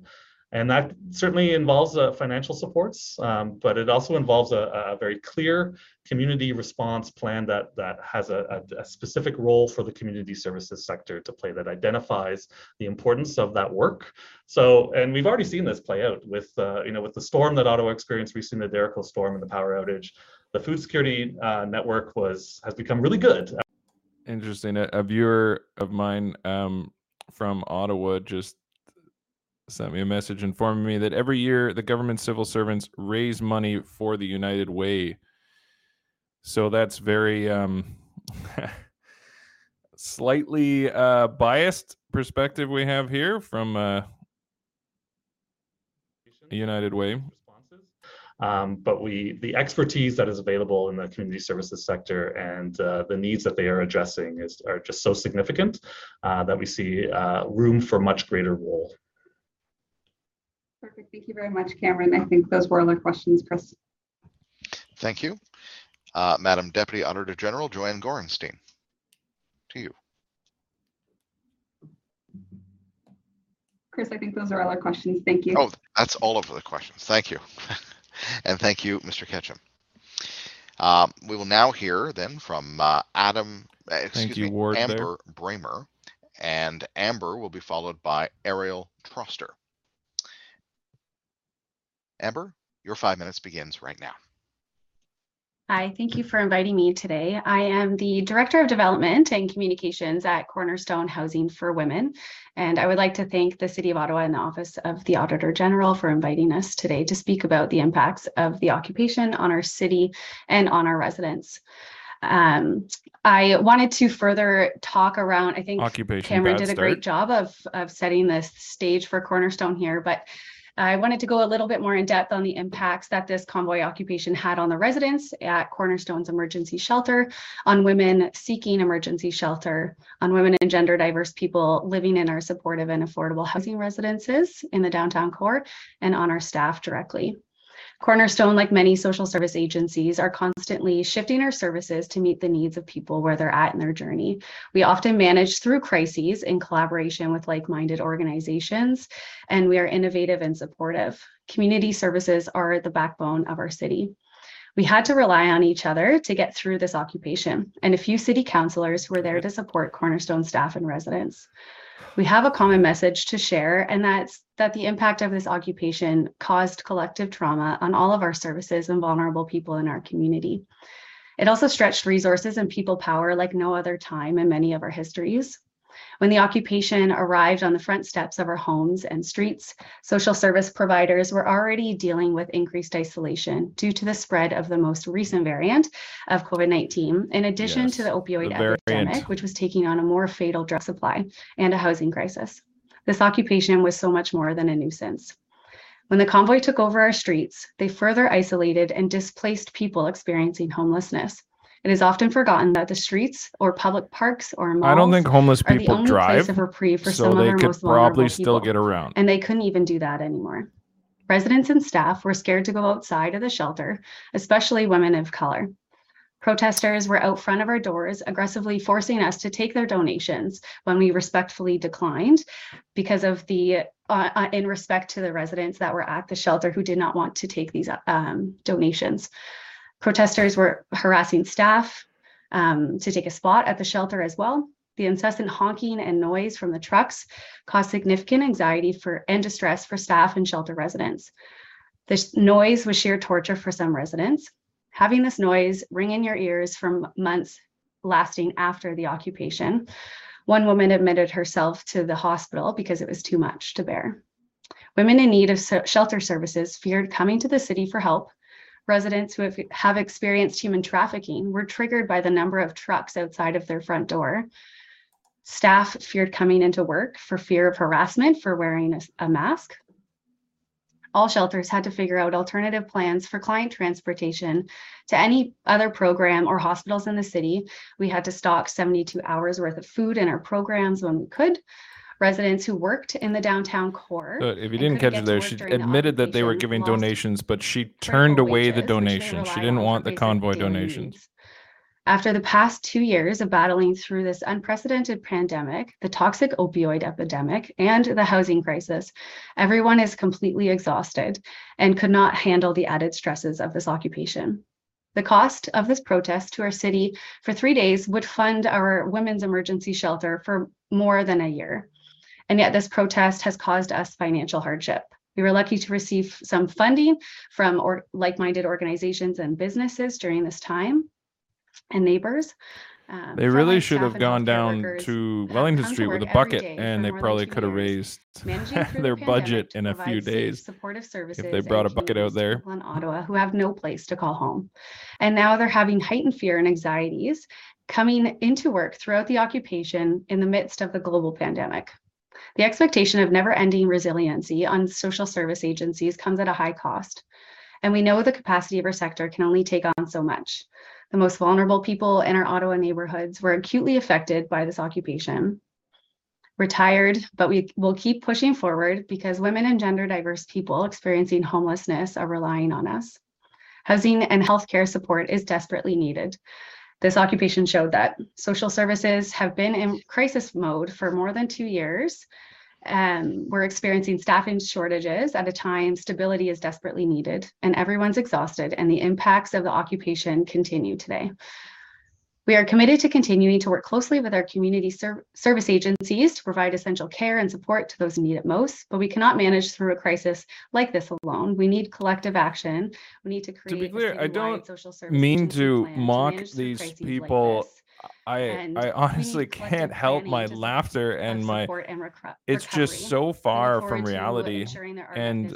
and that certainly involves uh, financial supports, um, but it also involves a, a very clear community response plan that, that has a, a, a specific role for the community services sector to play, that identifies the importance of that work. So, and we've already seen this play out with, uh, you know, with the storm that Ottawa experienced recently, the Derecho storm and the power outage. The food security uh, network was has become really good. Interesting. A, a viewer of mine um, from Ottawa just sent me a message informing me that every year the government civil servants raise money for the United Way. So that's very um, slightly uh, biased perspective we have here from uh, United Way. Um, but we, the expertise that is available in the community services sector and uh, the needs that they are addressing is are just so significant uh, that we see uh, room for much greater role. Perfect. Thank you very much, Cameron. I think those were all our questions, Chris. Thank you. Uh, Madam Deputy Auditor General, Joanne Gorenstein, to you. Chris, I think those are all our questions. Thank you. Oh, that's all of the questions. Thank you. And thank you, Mister Ketchum. Um, we will now hear then from uh, Adam, uh, excuse you, me, Ward Amber there. Bramer, and Amber will be followed by Ariel Troster. Amber, your five minutes begins right now. Hi, thank you for inviting me today. I am the Director of Development and Communications at Cornerstone Housing for Women, and I would like to thank the City of Ottawa and the Office of the Auditor General for inviting us today to speak about the impacts of the occupation on our city and on our residents. Um, I wanted to further talk around, I think occupation Cameron did a start. great job of, of setting the stage for Cornerstone here, but I wanted to go a little bit more in depth on the impacts that this convoy occupation had on the residents at Cornerstone's emergency shelter, on women seeking emergency shelter, on women and gender diverse people living in our supportive and affordable housing residences in the downtown core, and on our staff directly. Cornerstone, like many social service agencies, are constantly shifting our services to meet the needs of people where they're at in their journey. We often manage through crises in collaboration with like-minded organizations, and we are innovative and supportive. Community services are the backbone of our city. We had to rely on each other to get through this occupation, and a few city councillors who were there to support Cornerstone staff and residents. We have a common message to share, and that's that the impact of this occupation caused collective trauma on all of our services and vulnerable people in our community. It also stretched resources and people power like no other time in many of our histories. When the occupation arrived on the front steps of our homes and streets, social service providers were already dealing with increased isolation due to the spread of the most recent variant of COVID nineteen, in addition yes, to the opioid the epidemic, which was taking on a more fatal drug supply and a housing crisis. This occupation was so much more than a nuisance. When the convoy took over our streets, they further isolated and displaced people experiencing homelessness. It is often forgotten that the streets or public parks or malls I don't think homeless people are the only drive, place of reprieve for so some of our most vulnerable people. So they could probably still get around. And they couldn't even do that anymore. Residents and staff were scared to go outside of the shelter, especially women of color. Protesters were out front of our doors, aggressively forcing us to take their donations when we respectfully declined because of the, uh, in respect to the residents that were at the shelter who did not want to take these um, donations. Protesters were harassing staff um, to take a spot at the shelter as well. The incessant honking and noise from the trucks caused significant anxiety for and distress for staff and shelter residents. This noise was sheer torture for some residents. Having this noise ring in your ears from months lasting after the occupation. One woman admitted herself to the hospital because it was too much to bear. Women in need of so- shelter services feared coming to the city for help. Residents who have, have experienced human trafficking were triggered by the number of trucks outside of their front door. Staff feared coming into work for fear of harassment for wearing a, a mask. All shelters had to figure out alternative plans for client transportation to any other program or hospitals in the city. We had to stock seventy-two hours worth of food in our programs when we could. Residents who worked in the downtown core. So if you didn't catch it there, she admitted that they were giving donations, but she turned away the donation. She didn't want the convoy donations. After the past two years of battling through this unprecedented pandemic, the toxic opioid epidemic, and the housing crisis, everyone is completely exhausted and could not handle the added stresses of this occupation. The cost of this protest to our city for three days would fund our women's emergency shelter for more than a year. And yet this protest has caused us financial hardship. We were lucky to receive some funding from or like-minded organizations and businesses during this time. And neighbors. Um, they really should have gone down to Wellington Street with a bucket, and they probably could have raised their budget in a few days if they brought a bucket out there. In Ottawa, who have no place to call home. And now they're having heightened fear and anxieties coming into work throughout the occupation in the midst of the global pandemic. The expectation of never-ending resiliency on social service agencies comes at a high cost. And we know the capacity of our sector can only take on so much. The most vulnerable people in our Ottawa neighborhoods were acutely affected by this occupation. We're tired, but we will keep pushing forward because women and gender diverse people experiencing homelessness are relying on us. Housing and healthcare support is desperately needed. This occupation showed that social services have been in crisis mode for more than two years. Um, we're experiencing staffing shortages at a time stability is desperately needed, and everyone's exhausted, and the impacts of the occupation continue today. We are committed to continuing to work closely with our community ser- service agencies to provide essential care and support to those who need it most, but we cannot manage through a crisis like this alone. We need collective action. We need to create. To be clear, I don't mean to mock to these people. Like I I honestly can't help my laughter and my and reco- it's just so far from reality, and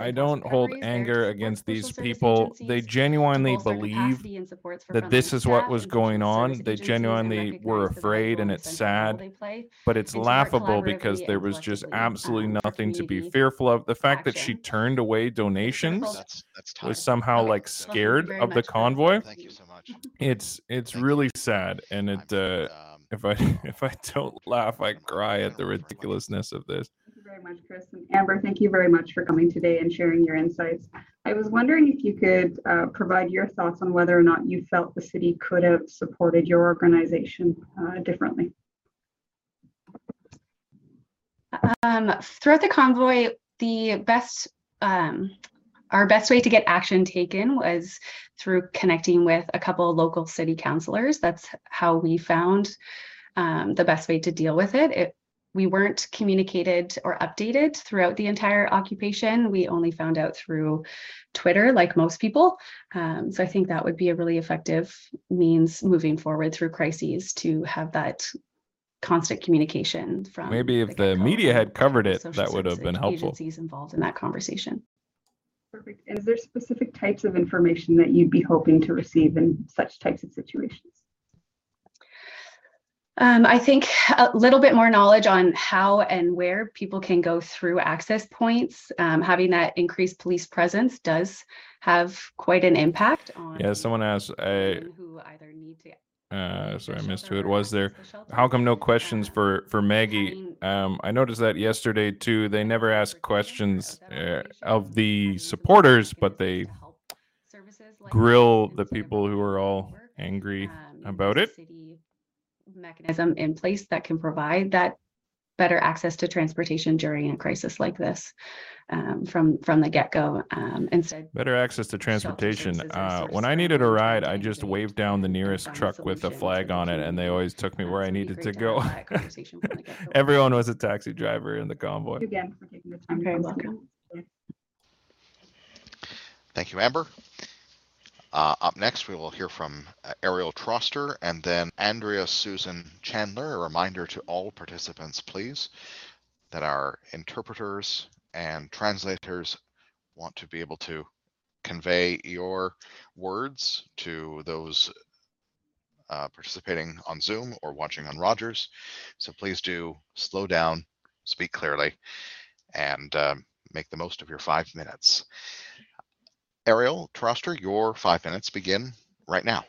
I don't hold anger against these people. They genuinely believe that this is what was going on. They genuinely were afraid, and it's sad, but it's laughable because there was just absolutely nothing to be fearful of. The fact that she turned away donations was somehow like scared of the convoy. Thank you so much. It's it's really sad. And it, uh, if I if I don't laugh, I cry at the ridiculousness of this. Thank you very much, Chris and Amber. Thank you very much for coming today and sharing your insights. I was wondering if you could uh, provide your thoughts on whether or not you felt the city could have supported your organization uh, differently. Um, throughout the convoy, the best. Um, Our best way to get action taken was through connecting with a couple of local city councillors. That's how we found um, the best way to deal with it. it. We weren't communicated or updated throughout the entire occupation. We only found out through Twitter, like most people. Um, so I think that would be a really effective means moving forward through crises to have that constant communication from. Maybe if the, the media had covered it, that would have been helpful. Agencies involved in that conversation. Perfect. And is there specific types of information that you'd be hoping to receive in such types of situations? Um, I think a little bit more knowledge on how and where people can go through access points. Um, having that increased police presence does have quite an impact on. Yeah, someone asked. I, who either need to. Uh, sorry, I missed who it was there. How come no questions for for Maggie? Um, I noticed that yesterday too. They never asked questions uh, of the supporters, but they grill the people who are all angry about it. Mechanism in place that can provide that better access to transportation during a crisis like this um, from from the get-go. Um, instead, better access to transportation. Uh, when I needed a ride, I just waved down the nearest truck with a flag on it, and they always took me where I needed to go. Everyone was a taxi driver in the convoy. Again, for taking the time. You're very welcome. Thank you, Amber. Uh, up next, we will hear from uh, Ariel Troster and then Andrea Susan Chandler. A reminder to all participants, please, that our interpreters and translators want to be able to convey your words to those uh, participating on Zoom or watching on Rogers. So please do slow down, speak clearly, and uh, make the most of your five minutes. Ariel Troster, your five minutes begin right now.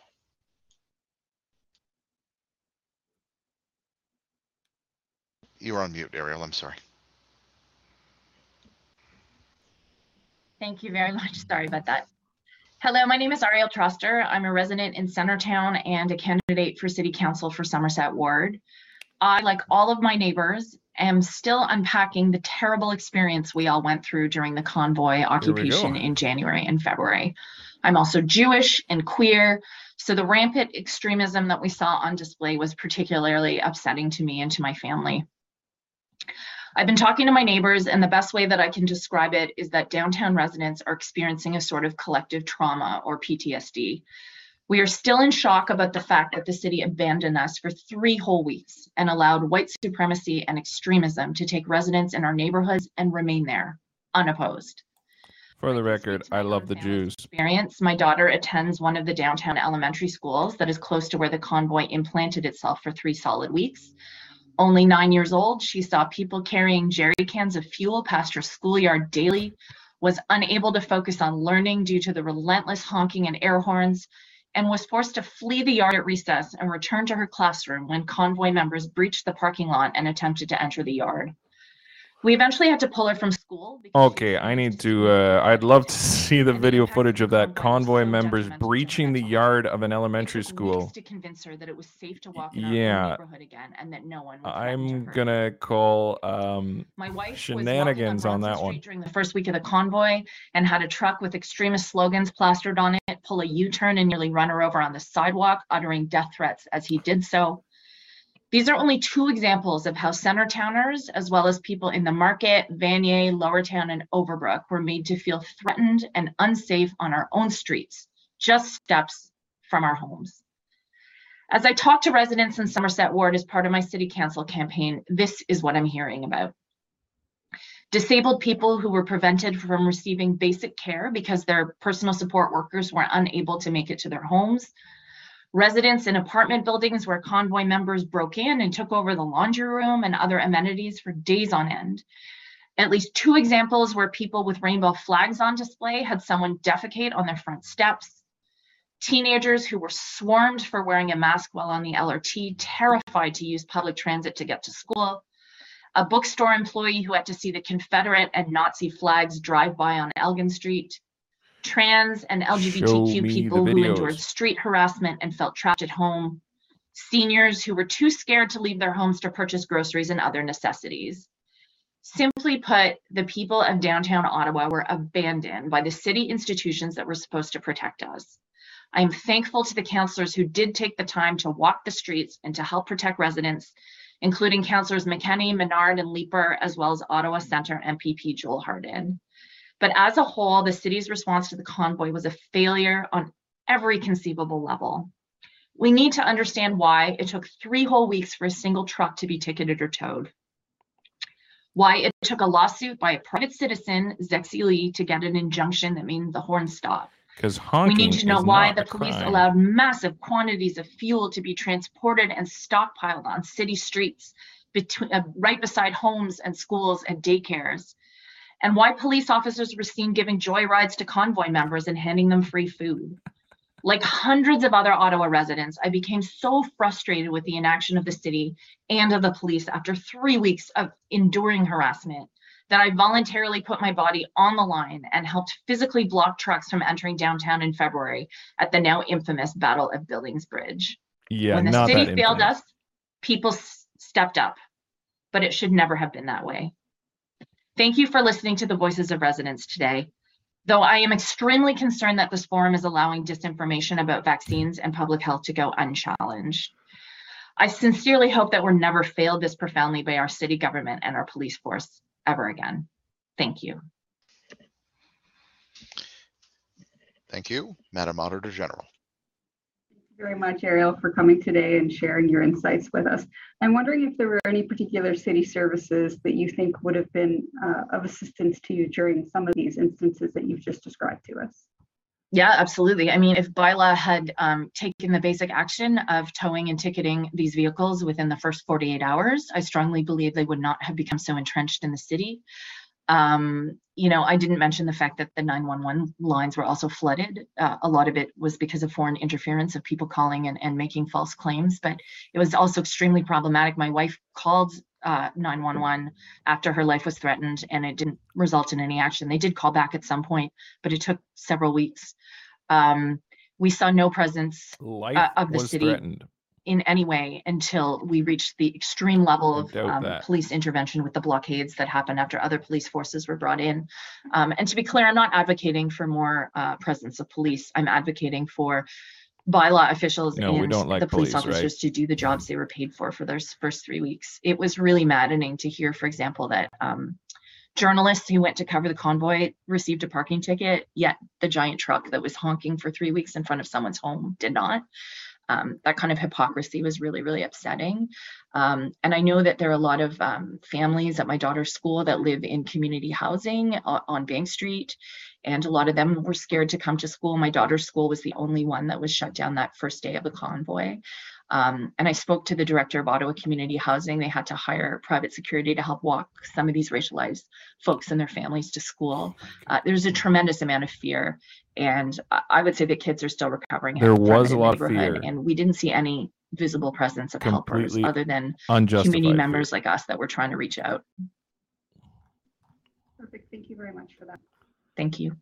You're on mute, Ariel. I'm sorry. Thank you very much. Sorry about that. Hello, my name is Ariel Troster. I'm a resident in Centertown and a candidate for City Council for Somerset Ward. I, like all of my neighbors, am still unpacking the terrible experience we all went through during the convoy occupation in January and February. I'm also Jewish and queer, so the rampant extremism that we saw on display was particularly upsetting to me and to my family. I've been talking to my neighbors, and the best way that I can describe it is that downtown residents are experiencing a sort of collective trauma or P T S D. We are still in shock about the fact that the city abandoned us for three whole weeks and allowed white supremacy and extremism to take residence in our neighborhoods and remain there, unopposed. For the record, I love the Jews. Experience. My daughter attends one of the downtown elementary schools that is close to where the convoy implanted itself for three solid weeks. Only nine years old, she saw people carrying jerry cans of fuel past her schoolyard daily, was unable to focus on learning due to the relentless honking and air horns, and was forced to flee the yard at recess and return to her classroom when convoy members breached the parking lot and attempted to enter the yard. We eventually had to pull her from school. Okay, I need to, uh, I'd love to see the video footage of that convoy members breaching the yard of an elementary school. To convince her that it was safe to walk in our neighborhood again and that no one would. I'm going to call um, my wife shenanigans on that one. During the first week of the convoy and had a truck with extremist slogans plastered on it pull a U-turn and nearly run her over on the sidewalk, uttering death threats as he did so. These are only two examples of how Centertowners, as well as people in the market, Vanier, Lowertown, and Overbrook, were made to feel threatened and unsafe on our own streets, just steps from our homes. As I talk to residents in Somerset Ward as part of my city council campaign, this is what I'm hearing about. Disabled people who were prevented from receiving basic care because their personal support workers were unable to make it to their homes. Residents in apartment buildings where convoy members broke in and took over the laundry room and other amenities for days on end. At least two examples where people with rainbow flags on display had someone defecate on their front steps. Teenagers who were swarmed for wearing a mask while on the L R T, terrified to use public transit to get to school. A bookstore employee who had to see the Confederate and Nazi flags drive by on Elgin Street. Trans and L G B T Q people who endured street harassment and felt trapped at home, seniors who were too scared to leave their homes to purchase groceries and other necessities. Simply put, the people of downtown Ottawa were abandoned by the city institutions that were supposed to protect us. I am thankful to the councillors who did take the time to walk the streets and to help protect residents, including councillors McKenney, Menard, and Leeper, as well as Ottawa Centre M P P Joel Hardin. But as a whole, the city's response to the convoy was a failure on every conceivable level. We need to understand why it took three whole weeks for a single truck to be ticketed or towed. Why it took a lawsuit by a private citizen, Zexi Lee, to get an injunction that means the horn stop. Because honking is not a crime. We need to know why the police allowed massive quantities of fuel to be transported and stockpiled on city streets, between, uh, right beside homes and schools and daycares. And why police officers were seen giving joyrides to convoy members and handing them free food. Like hundreds of other Ottawa residents, I became so frustrated with the inaction of the city and of the police after three weeks of enduring harassment that I voluntarily put my body on the line and helped physically block trucks from entering downtown in February at the now infamous Battle of Billings Bridge. Yeah, when the city failed us, people s- stepped up, but it should never have been that way. Thank you for listening to the voices of residents today. Though I am extremely concerned that this forum is allowing disinformation about vaccines and public health to go unchallenged. I sincerely hope that we're never failed this profoundly by our city government and our police force ever again. Thank you. Thank you, Madam Auditor General. Thank you very much, Ariel, for coming today and sharing your insights with us. I'm wondering if there were any particular city services that you think would have been uh, of assistance to you during some of these instances that you've just described to us. Yeah, absolutely. I mean, if bylaw had um, taken the basic action of towing and ticketing these vehicles within the first forty-eight hours, I strongly believe they would not have become so entrenched in the city. Um, you know, I didn't mention the fact that the nine one one lines were also flooded. Uh, a lot of it was because of foreign interference of people calling and, and making false claims, but it was also extremely problematic. My wife called uh, nine one one after her life was threatened, and it didn't result in any action. They did call back at some point, but it took several weeks. Um, we saw no presence uh, of the city threatened. in any way until we reached the extreme level of um, police intervention with the blockades that happened after other police forces were brought in. Um, and to be clear, I'm not advocating for more uh, presence of police. I'm advocating for bylaw officials no, and like the police, police officers right? to do the jobs they were paid for for those first three weeks. It was really maddening to hear, for example, that um, journalists who went to cover the convoy received a parking ticket, yet the giant truck that was honking for three weeks in front of someone's home did not. Um, that kind of hypocrisy was really, really upsetting. Um, and I know that there are a lot of um, families at my daughter's school that live in community housing uh, on Bank Street, and a lot of them were scared to come to school. My daughter's school was the only one that was shut down that first day of the convoy. Um, and I spoke to the director of Ottawa Community Housing. They had to hire private security to help walk some of these racialized folks and their families to school. Uh, there's a tremendous amount of fear. And I would say that kids are still recovering. There was a lot of fear. And we didn't see any visible presence of helpers other than community members like us that were trying to reach out. Perfect. Thank you very much for that. Thank you.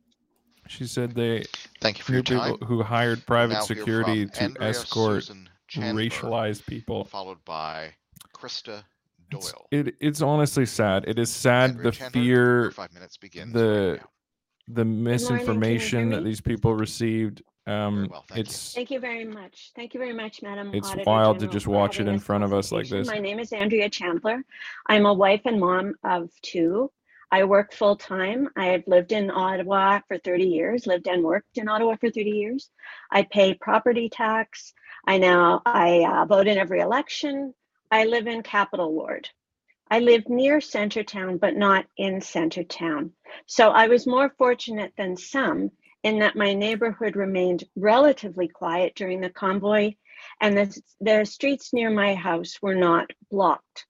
She said they thank you for your time. Who hired private security to escort racialized people, followed by Krista Doyle. It's, it, it's honestly sad. It is sad the fear, the the misinformation that these people received. Um, it's thank you very much. Thank you very much, Madam. It's wild to just watch it in front of us like this. My name is Andrea Chandler. I'm a wife and mom of two. I work full time. I have lived in Ottawa for thirty years, lived and worked in Ottawa for thirty years. I pay property tax. I now I uh, vote in every election. I live in Capital Ward. I live near Centertown, but not in Centertown. So I was more fortunate than some in that my neighborhood remained relatively quiet during the convoy, and the, the streets near my house were not blocked.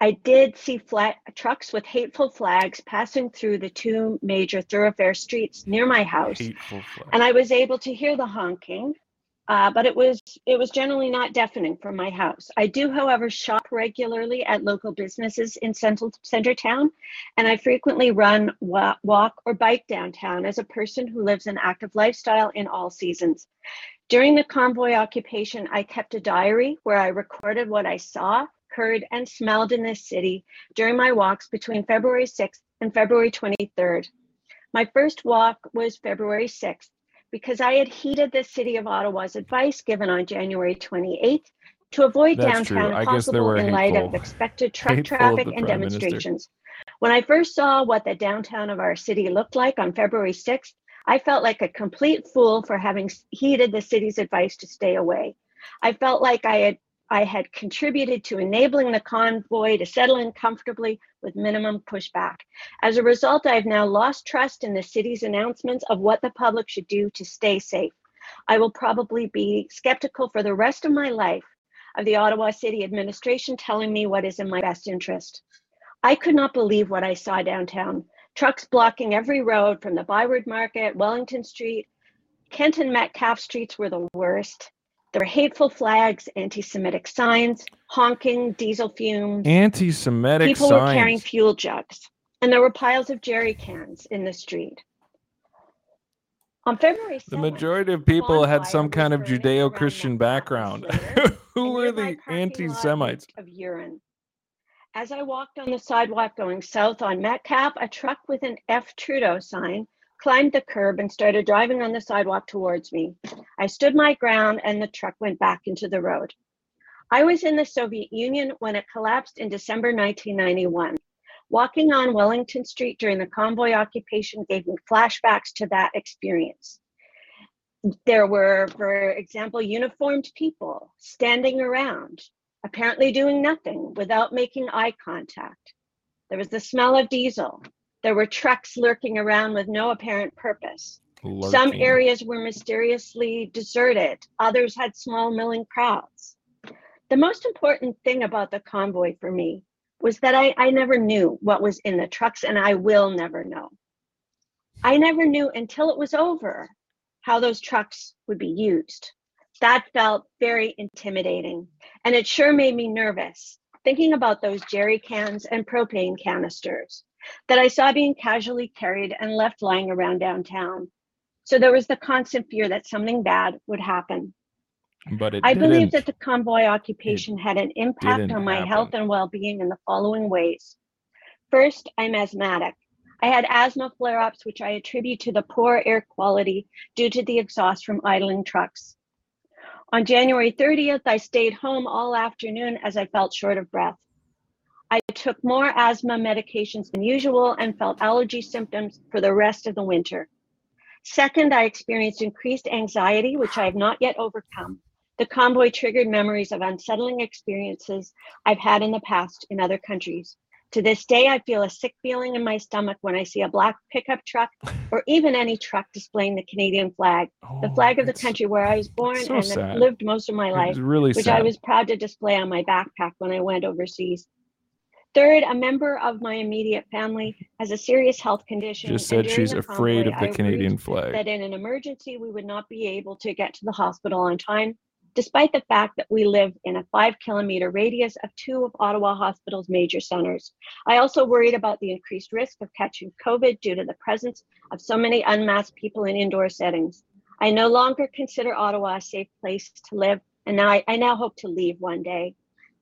I did see flat trucks with hateful flags passing through the two major thoroughfare streets near my house, and I was able to hear the honking. Uh, but it was it was generally not deafening for my house. I do, however, shop regularly at local businesses in central Centertown, and I frequently run, wa- walk, or bike downtown as a person who lives an active lifestyle in all seasons. During the convoy occupation, I kept a diary where I recorded what I saw, heard, and smelled in this city during my walks between February sixth and February twenty-third. My first walk was February sixth. Because I had heeded the city of Ottawa's advice given on January twenty-eighth to avoid That's downtown if possible in hateful, light of expected truck traffic and demonstrations. Minister. When I first saw what the downtown of our city looked like on February sixth, I felt like a complete fool for having heeded the city's advice to stay away. I felt like I had I had contributed to enabling the convoy to settle in comfortably with minimum pushback. As a result, I have now lost trust in the city's announcements of what the public should do to stay safe. I will probably be skeptical for the rest of my life of the Ottawa City administration telling me what is in my best interest. I could not believe what I saw downtown. Trucks blocking every road from the Byward Market, Wellington Street, Kent and Metcalf streets were the worst. There were hateful flags, anti-Semitic signs, honking, diesel fumes. Anti-Semitic signs. People were carrying fuel jugs. And there were piles of jerry cans in the street. On February seventh, the majority of people had some kind of Judeo-Christian background. Who were the anti-Semites? Of urine. As I walked on the sidewalk going south on Metcalf, a truck with an F Trudeau sign climbed the curb and started driving on the sidewalk towards me. I stood my ground and the truck went back into the road. I was in the Soviet Union when it collapsed in December nineteen ninety-one. Walking on Wellington Street during the convoy occupation gave me flashbacks to that experience. There were, for example, uniformed people standing around, apparently doing nothing without making eye contact. There was the smell of diesel. There were trucks lurking around with no apparent purpose. Lurking. Some areas were mysteriously deserted. Others had small milling crowds. The most important thing about the convoy for me was that I, I never knew what was in the trucks, and I will never know. I never knew until it was over how those trucks would be used. That felt very intimidating, and it sure made me nervous thinking about those jerry cans and propane canisters that I saw being casually carried and left lying around downtown. So there was the constant fear that something bad would happen. But it I didn't. believe that the convoy occupation it had an impact on my happen. health and well-being in the following ways. First, I'm asthmatic. I had asthma flare-ups, which I attribute to the poor air quality due to the exhaust from idling trucks. On January thirtieth, I stayed home all afternoon as I felt short of breath. I took more asthma medications than usual and felt allergy symptoms for the rest of the winter. Second, I experienced increased anxiety, which I have not yet overcome. The convoy triggered memories of unsettling experiences I've had in the past in other countries. To this day, I feel a sick feeling in my stomach when I see a black pickup truck or even any truck displaying the Canadian flag, oh, the flag of the country where I was born so and sad. lived most of my life, really which sad. I was proud to display on my backpack when I went overseas. Third, a member of my immediate family has a serious health condition. Just said she's afraid of the Canadian flag. That in an emergency, we would not be able to get to the hospital on time, despite the fact that we live in a five kilometer radius of two of Ottawa Hospital's major centers. I also worried about the increased risk of catching COVID due to the presence of so many unmasked people in indoor settings. I no longer consider Ottawa a safe place to live, and now I, I now hope to leave one day.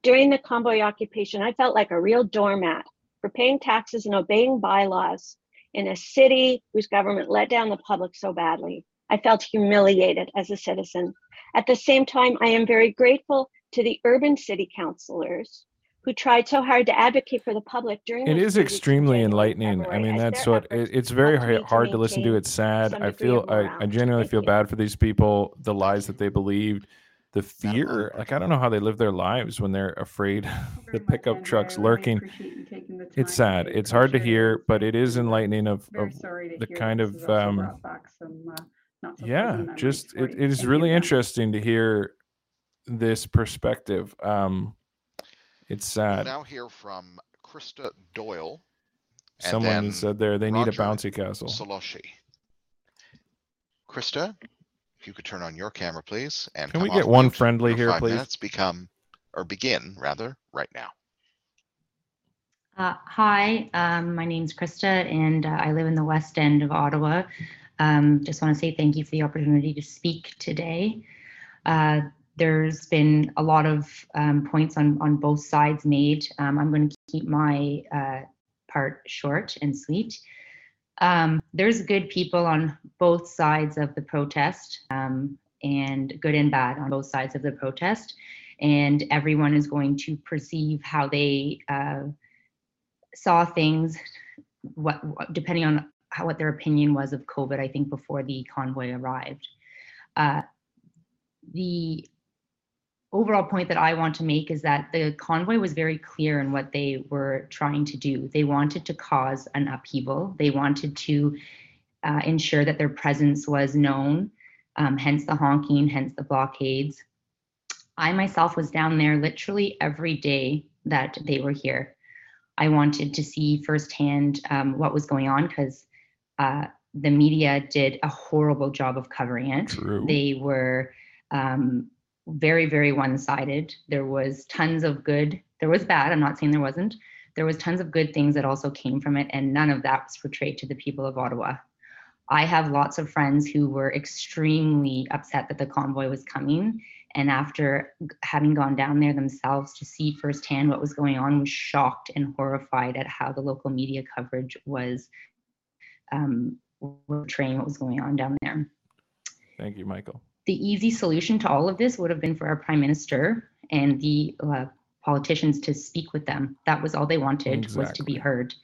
During the convoy occupation, I felt like a real doormat for paying taxes and obeying bylaws in a city whose government let down the public so badly. I felt humiliated as a citizen. At the same time, I am very grateful to the urban city councillors who tried so hard to advocate for the public during the It is extremely enlightening. I mean, that's what it, it's very hard, hard to listen to. It's sad. I feel I, I genuinely feel bad for these people, the lies that they believed. The fear, like, I don't know how they live their lives when they're afraid the pickup trucks lurking. It's sad. It's hard to hear, but it is enlightening of, of the kind of, um, yeah, just, it, it is really interesting to hear this perspective. Um, it's sad. We'll now hear from Krista Doyle. Someone said there, they need a bouncy castle. Soloshi. Krista? If you could turn on your camera, please. And can we get one friendly here, please? Let's become, or begin rather, right now. Uh, hi, um, my name's Krista, and uh, I live in the West End of Ottawa. Um, just want to say thank you for the opportunity to speak today. Uh, there's been a lot of um, points on, on both sides made. Um, I'm going to keep my uh, part short and sweet. Um, there's good people on both sides of the protest, um, and good and bad on both sides of the protest, and everyone is going to perceive how they uh, saw things, what, what depending on how, what their opinion was of COVID, I think, before the convoy arrived. Uh, the overall point that I want to make is that the convoy was very clear in what they were trying to do. They wanted to cause an upheaval. They wanted to uh, ensure that their presence was known, um, hence the honking, hence the blockades. I myself was down there literally every day that they were here. I wanted to see firsthand um, what was going on, because uh, the media did a horrible job of covering it. True. They were um, very, very one-sided. There was tons of good, there was bad, I'm not saying there wasn't. There was tons of good things that also came from it, and none of that was portrayed to the people of Ottawa. I have lots of friends who were extremely upset that the convoy was coming, and after having gone down there themselves to see firsthand what was going on, was shocked and horrified at how the local media coverage was um, portraying what was going on down there. Thank you, Michael. The easy solution to all of this would have been for our Prime Minister and the uh, politicians to speak with them. That was all they wanted, exactly. was to be heard.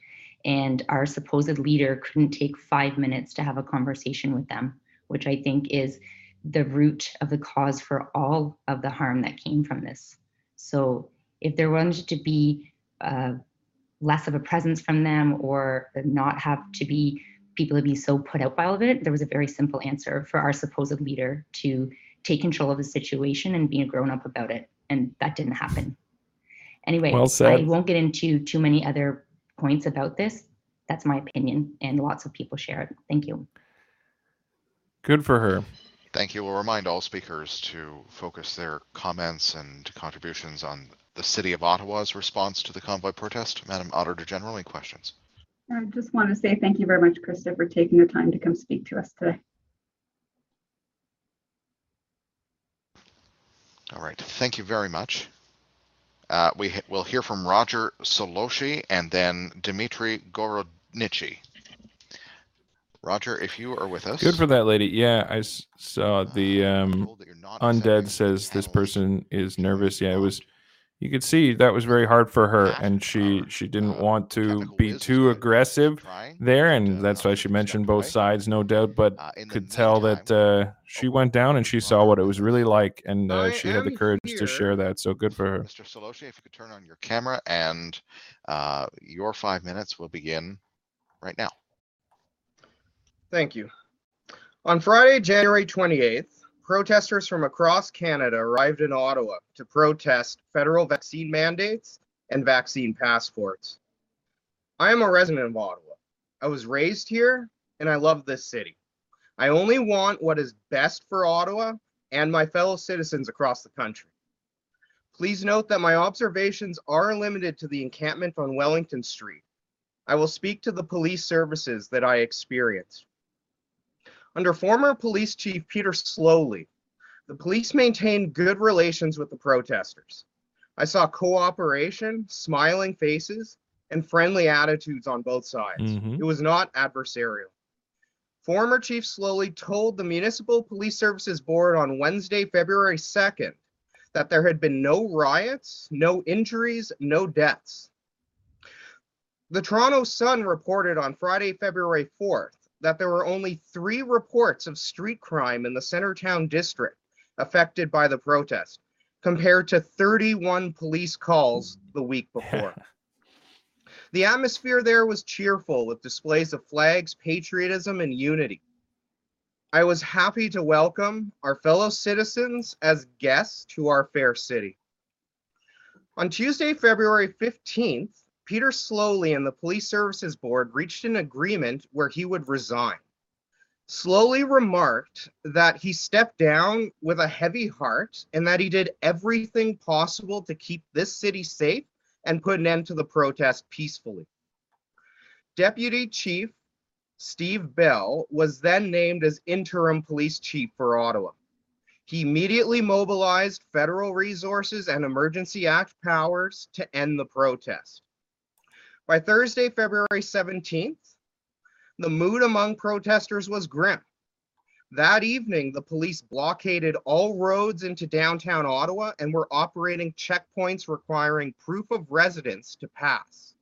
And our supposed leader couldn't take five minutes to have a conversation with them, which I think is the root of the cause for all of the harm that came from this. So if there wanted to be uh, less of a presence from them, or not have to be people to be so put out by all of it, there was a very simple answer for our supposed leader to take control of the situation and be a grown up about it. And that didn't happen. Anyway, well said. I won't get into too many other points about this. That's my opinion, and lots of people share it. Thank you. Good for her. Thank you. We'll remind all speakers to focus their comments and contributions on the City of Ottawa's response to the convoy protest. Madam Auditor General, any questions? I just want to say thank you very much, Krista, for taking the time to come speak to us today. All right. Thank you very much. Uh, we will hear from Roger Soloshi and then Dmitry Gorodnichi. Roger, if you are with us. Good for that lady. Yeah, I saw the um, Undead says this person is nervous. Yeah, it was. You could see that was very hard for her, and she she didn't want to be too aggressive there, and that's why she mentioned both sides, no doubt, but could tell that uh, she went down and she saw what it was really like, and uh, she had the courage to share that, so good for her. Mister Soloshi, if you could turn on your camera, and uh, your five minutes will begin right now. Thank you. On Friday, January twenty-eighth, protesters from across Canada arrived in Ottawa to protest federal vaccine mandates and vaccine passports. I am a resident of Ottawa. I was raised here, and I love this city. I only want what is best for Ottawa and my fellow citizens across the country. Please note that my observations are limited to the encampment on Wellington Street. I will speak to the police services that I experienced. Under former police chief Peter Sloly, the police maintained good relations with the protesters. I saw cooperation, smiling faces, and friendly attitudes on both sides. Mm-hmm. It was not adversarial. Former Chief Sloly told the Municipal Police Services Board on Wednesday, February second, that there had been no riots, no injuries, no deaths. The Toronto Sun reported on Friday, February fourth, that there were only three reports of street crime in the Centertown district affected by the protest, compared to thirty-one police calls the week before. The atmosphere there was cheerful, with displays of flags, patriotism, and unity. I was happy to welcome our fellow citizens as guests to our fair city. On Tuesday, February fifteenth, Peter Sloly and the Police Services Board reached an agreement where he would resign. Sloly remarked that he stepped down with a heavy heart and that he did everything possible to keep this city safe and put an end to the protest peacefully. Deputy Chief Steve Bell was then named as interim police chief for Ottawa. He immediately mobilized federal resources and Emergency Act powers to end the protest. By Thursday, February seventeenth, the mood among protesters was grim. That evening, the police blockaded all roads into downtown Ottawa and were operating checkpoints requiring proof of residence to pass.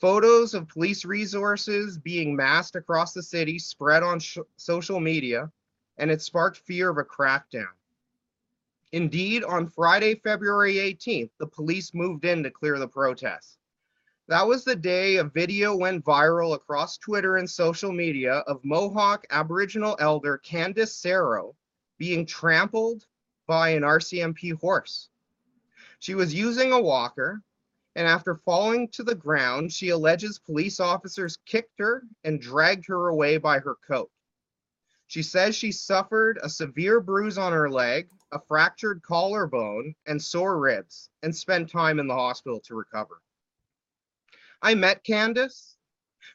Photos of police resources being massed across the city spread on sh- social media, and it sparked fear of a crackdown. Indeed, on Friday, February eighteenth, the police moved in to clear the protests. That was the day a video went viral across Twitter and social media of Mohawk Aboriginal elder Candace Sero being trampled by an R C M P horse. She was using a walker, and after falling to the ground, she alleges police officers kicked her and dragged her away by her coat. She says she suffered a severe bruise on her leg, a fractured collarbone, and sore ribs, and spent time in the hospital to recover. I met Candace.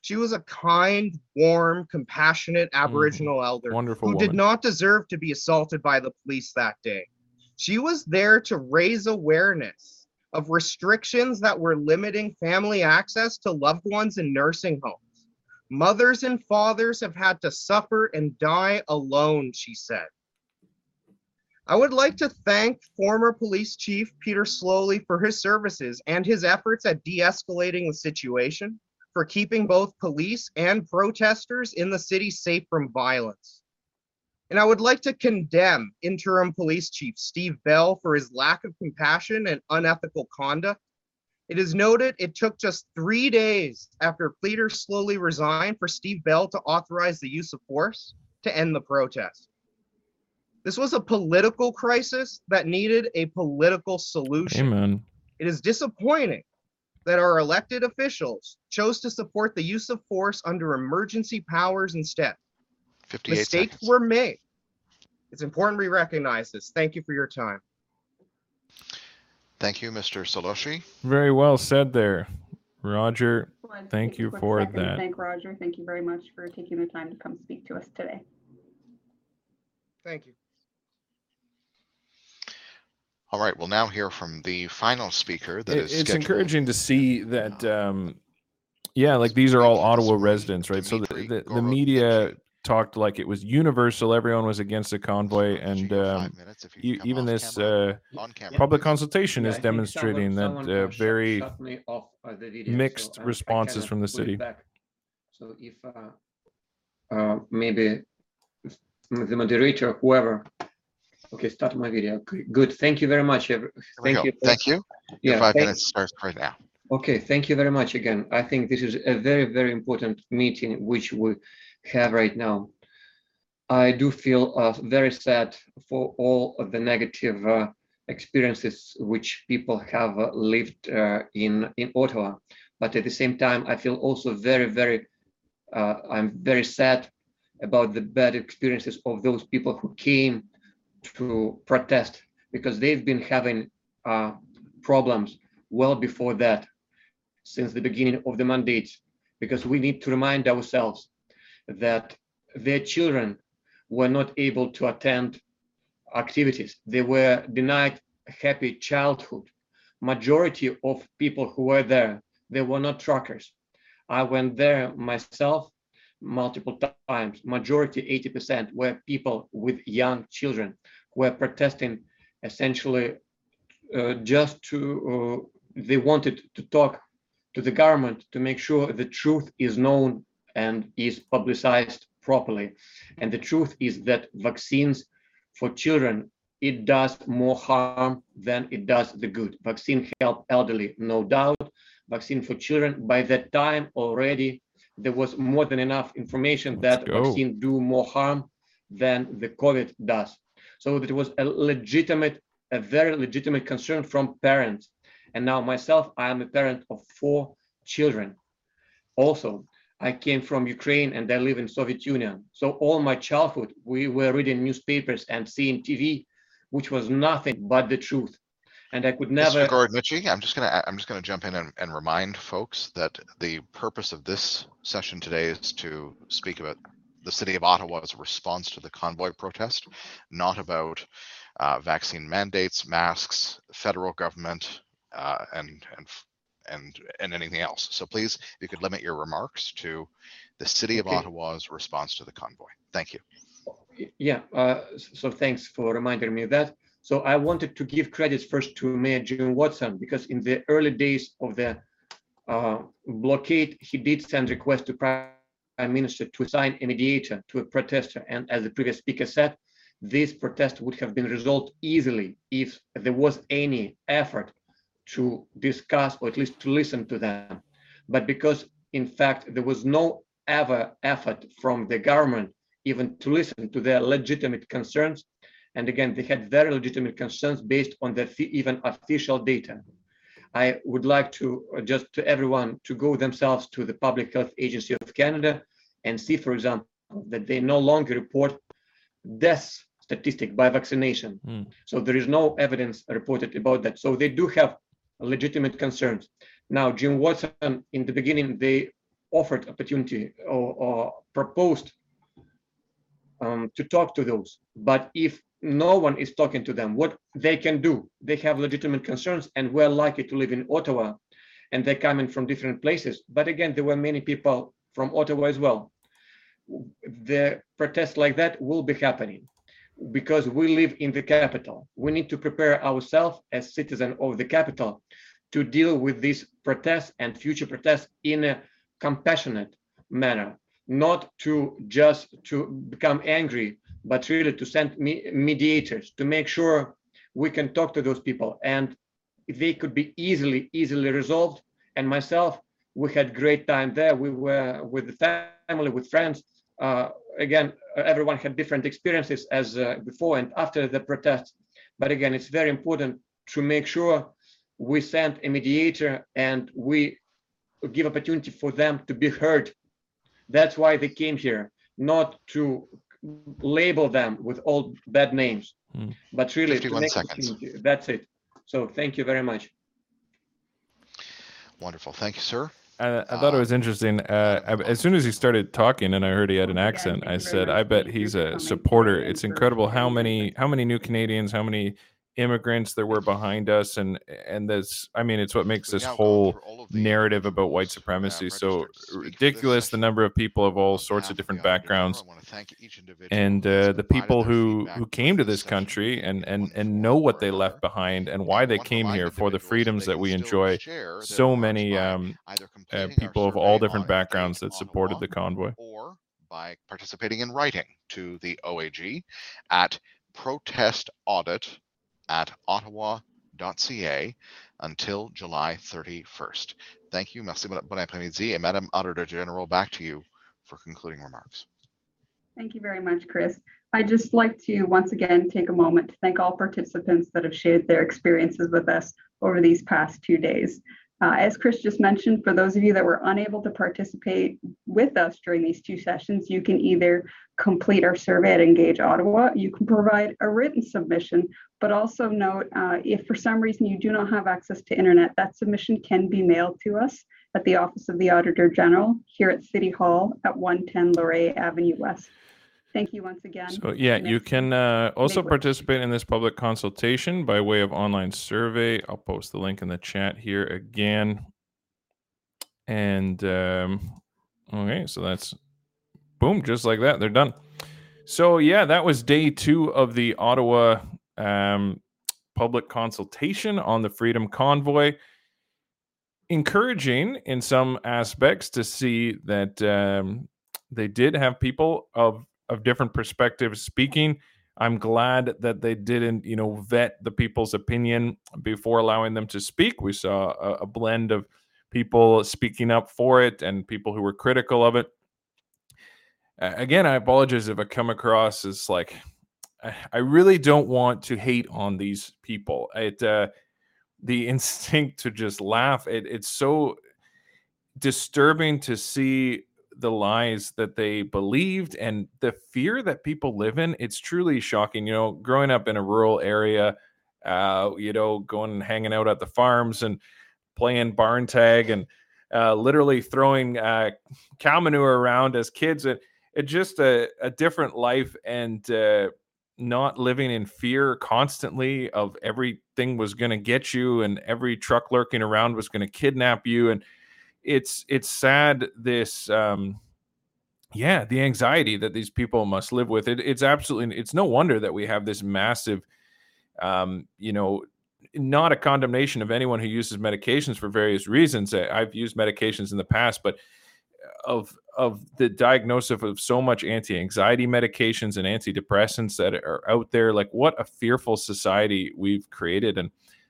She was a kind, warm, compassionate Aboriginal mm, elder wonderful who woman. did not deserve to be assaulted by the police that day. She was there to raise awareness of restrictions that were limiting family access to loved ones in nursing homes. Mothers and fathers have had to suffer and die alone, she said. I would like to thank former police chief Peter Sloly for his services and his efforts at de-escalating the situation, for keeping both police and protesters in the city safe from violence. And I would like to condemn interim police chief Steve Bell for his lack of compassion and unethical conduct. It is noted it took just three days after Peter Sloly resigned for Steve Bell to authorize the use of force to end the protest. This was a political crisis that needed a political solution. Amen. It is disappointing that our elected officials chose to support the use of force under emergency powers instead. Mistakes seconds. were made. It's important we recognize this. Thank you for your time. Thank you, Mister Soloshi. Very well said there, Roger. Well, thank you for that. Thank Roger. Thank you very much for taking the time to come speak to us today. Thank you. All right, we'll now hear from the final speaker. That it, is it's scheduled. encouraging to see that, um, yeah, like these are all Ottawa residents, right? So the, the, the media talked like it was universal. Everyone was against the convoy. And um, even this uh, public consultation is demonstrating that uh, very mixed responses from the city. So if uh, uh, maybe the moderator, whoever, Okay, start my video. Good. Thank you very much. Thank you. Thank you. Your yeah, five thank minutes starts right now. Okay, thank you very much again. I think this is a very, very important meeting which we have right now. I do feel uh, very sad for all of the negative uh, experiences which people have uh, lived uh, in, in Ottawa. But at the same time, I feel also very, very, uh, I'm very sad about the bad experiences of those people who came to protest, because they've been having uh, problems well before that, since the beginning of the mandates, because we need to remind ourselves that their children were not able to attend activities. They were denied happy childhood. Majority of people who were there, they were not truckers. I went there myself multiple times. Majority, eighty percent, were people with young children who were protesting essentially uh, just to, uh, they wanted to talk to the government to make sure the truth is known and is publicized properly. And the truth is that vaccines for children, it does more harm than it does the good. Vaccine help elderly, no doubt. Vaccine for children, by that time already, there was more than enough information Let's that go. vaccine do more harm than the COVID does. So that was a legitimate, a very legitimate concern from parents. And now myself, I am a parent of four children. Also, I came from Ukraine and I live in Soviet Union. So all my childhood, we were reading newspapers and seeing T V, which was nothing but the truth. And I could never. Mister Gordnici, I'm just gonna I'm just gonna jump in and, and remind folks that the purpose of this session today is to speak about the city of Ottawa's response to the convoy protest, not about uh, vaccine mandates, masks, federal government, uh, and and and and anything else. So please, if you could limit your remarks to the city of okay. Ottawa's response to the convoy. Thank you. Yeah. Uh, so thanks for reminding me of that. So I wanted to give credits first to Mayor Jim Watson, because in the early days of the uh, blockade, he did send requests to Prime Minister to assign a mediator to a protester. And as the previous speaker said, this protest would have been resolved easily if there was any effort to discuss or at least to listen to them. But because, in fact, there was no ever effort from the government even to listen to their legitimate concerns. And again, they had very legitimate concerns based on the even official data. I would like to just to everyone to go themselves to the Public Health Agency of Canada and see, for example, that they no longer report death statistic by vaccination. Mm. So there is no evidence reported about that. So they do have legitimate concerns. Now, Jim Watson, in the beginning, they offered opportunity or, or proposed um, to talk to those. But if no one is talking to them, what they can do, they have legitimate concerns and were likely to live in Ottawa, and they're coming from different places. But again, there were many people from Ottawa as well. The protests like that will be happening because we live in the capital. We need to prepare ourselves as citizens of the capital to deal with these protests and future protests in a compassionate manner, not to just to become angry, but really to send me- mediators to make sure we can talk to those people, and they could be easily, easily resolved. And myself, we had great time there. We were with the family, with friends. Uh, again, everyone had different experiences as uh, before and after the protests. But again, it's very important to make sure we send a mediator and we give opportunity for them to be heard. That's why they came here, not to label them with all bad names, mm. but really fifty-one seconds. That's it. So thank you very much. Wonderful. Thank you, sir. Uh, I thought it was interesting. Uh, as soon as he started talking, and I heard he had an accent, I said, "I bet he's a supporter." It's incredible how many, how many new Canadians, how many immigrants there were behind us, and and this. I mean, it's what makes this whole narrative about white supremacy so ridiculous. The number of people of all sorts of different backgrounds, and uh, the people who who came to this country and and and know what they left behind and why they came here for the freedoms that we enjoy. So many um, uh, people of all different backgrounds that supported the convoy, or by participating in writing to the O A G at protestaudit at ottawa dot c a until July thirty-first. Thank you. Merci, bon après-midi. And Madam Auditor General, back to you for concluding remarks. Thank you very much, Chris. I'd just like to once again take a moment to thank all participants that have shared their experiences with us over these past two days. Uh, as Chris just mentioned, for those of you that were unable to participate with us during these two sessions, you can either complete our survey at Engage Ottawa, you can provide a written submission, but also note uh, if for some reason you do not have access to internet, that submission can be mailed to us at the Office of the Auditor General here at City Hall at one ten Laurier Avenue West. Thank you once again. So yeah, you can uh, also participate in this public consultation by way of online survey. I'll post the link in the chat here again. And um, okay, so that's boom, just like that. They're done. So yeah, that was day two of the Ottawa um, public consultation on the Freedom Convoy. Encouraging in some aspects to see that um, they did have people of of different perspectives speaking. I'm glad that they didn't, you know, vet the people's opinion before allowing them to speak. We saw a, a blend of people speaking up for it and people who were critical of it. Uh, again, I apologize if I come across as like, I, I really don't want to hate on these people. It, uh, the instinct to just laugh, it, it's so disturbing to see the lies that they believed and the fear that people live in. It's truly shocking. You know, growing up in a rural area, uh, you know, going and hanging out at the farms and playing barn tag and uh, literally throwing uh, cow manure around as kids. It, it just a, a different life, and uh, not living in fear constantly of everything was going to get you and every truck lurking around was going to kidnap you. And It's it's sad, this, um, yeah, the anxiety that these people must live with. It, it's absolutely, it's no wonder that we have this massive, um, you know, not a condemnation of anyone who uses medications for various reasons. I've used medications in the past, but of of the diagnosis of so much anti-anxiety medications and antidepressants that are out there. Like, what a fearful society we've created. And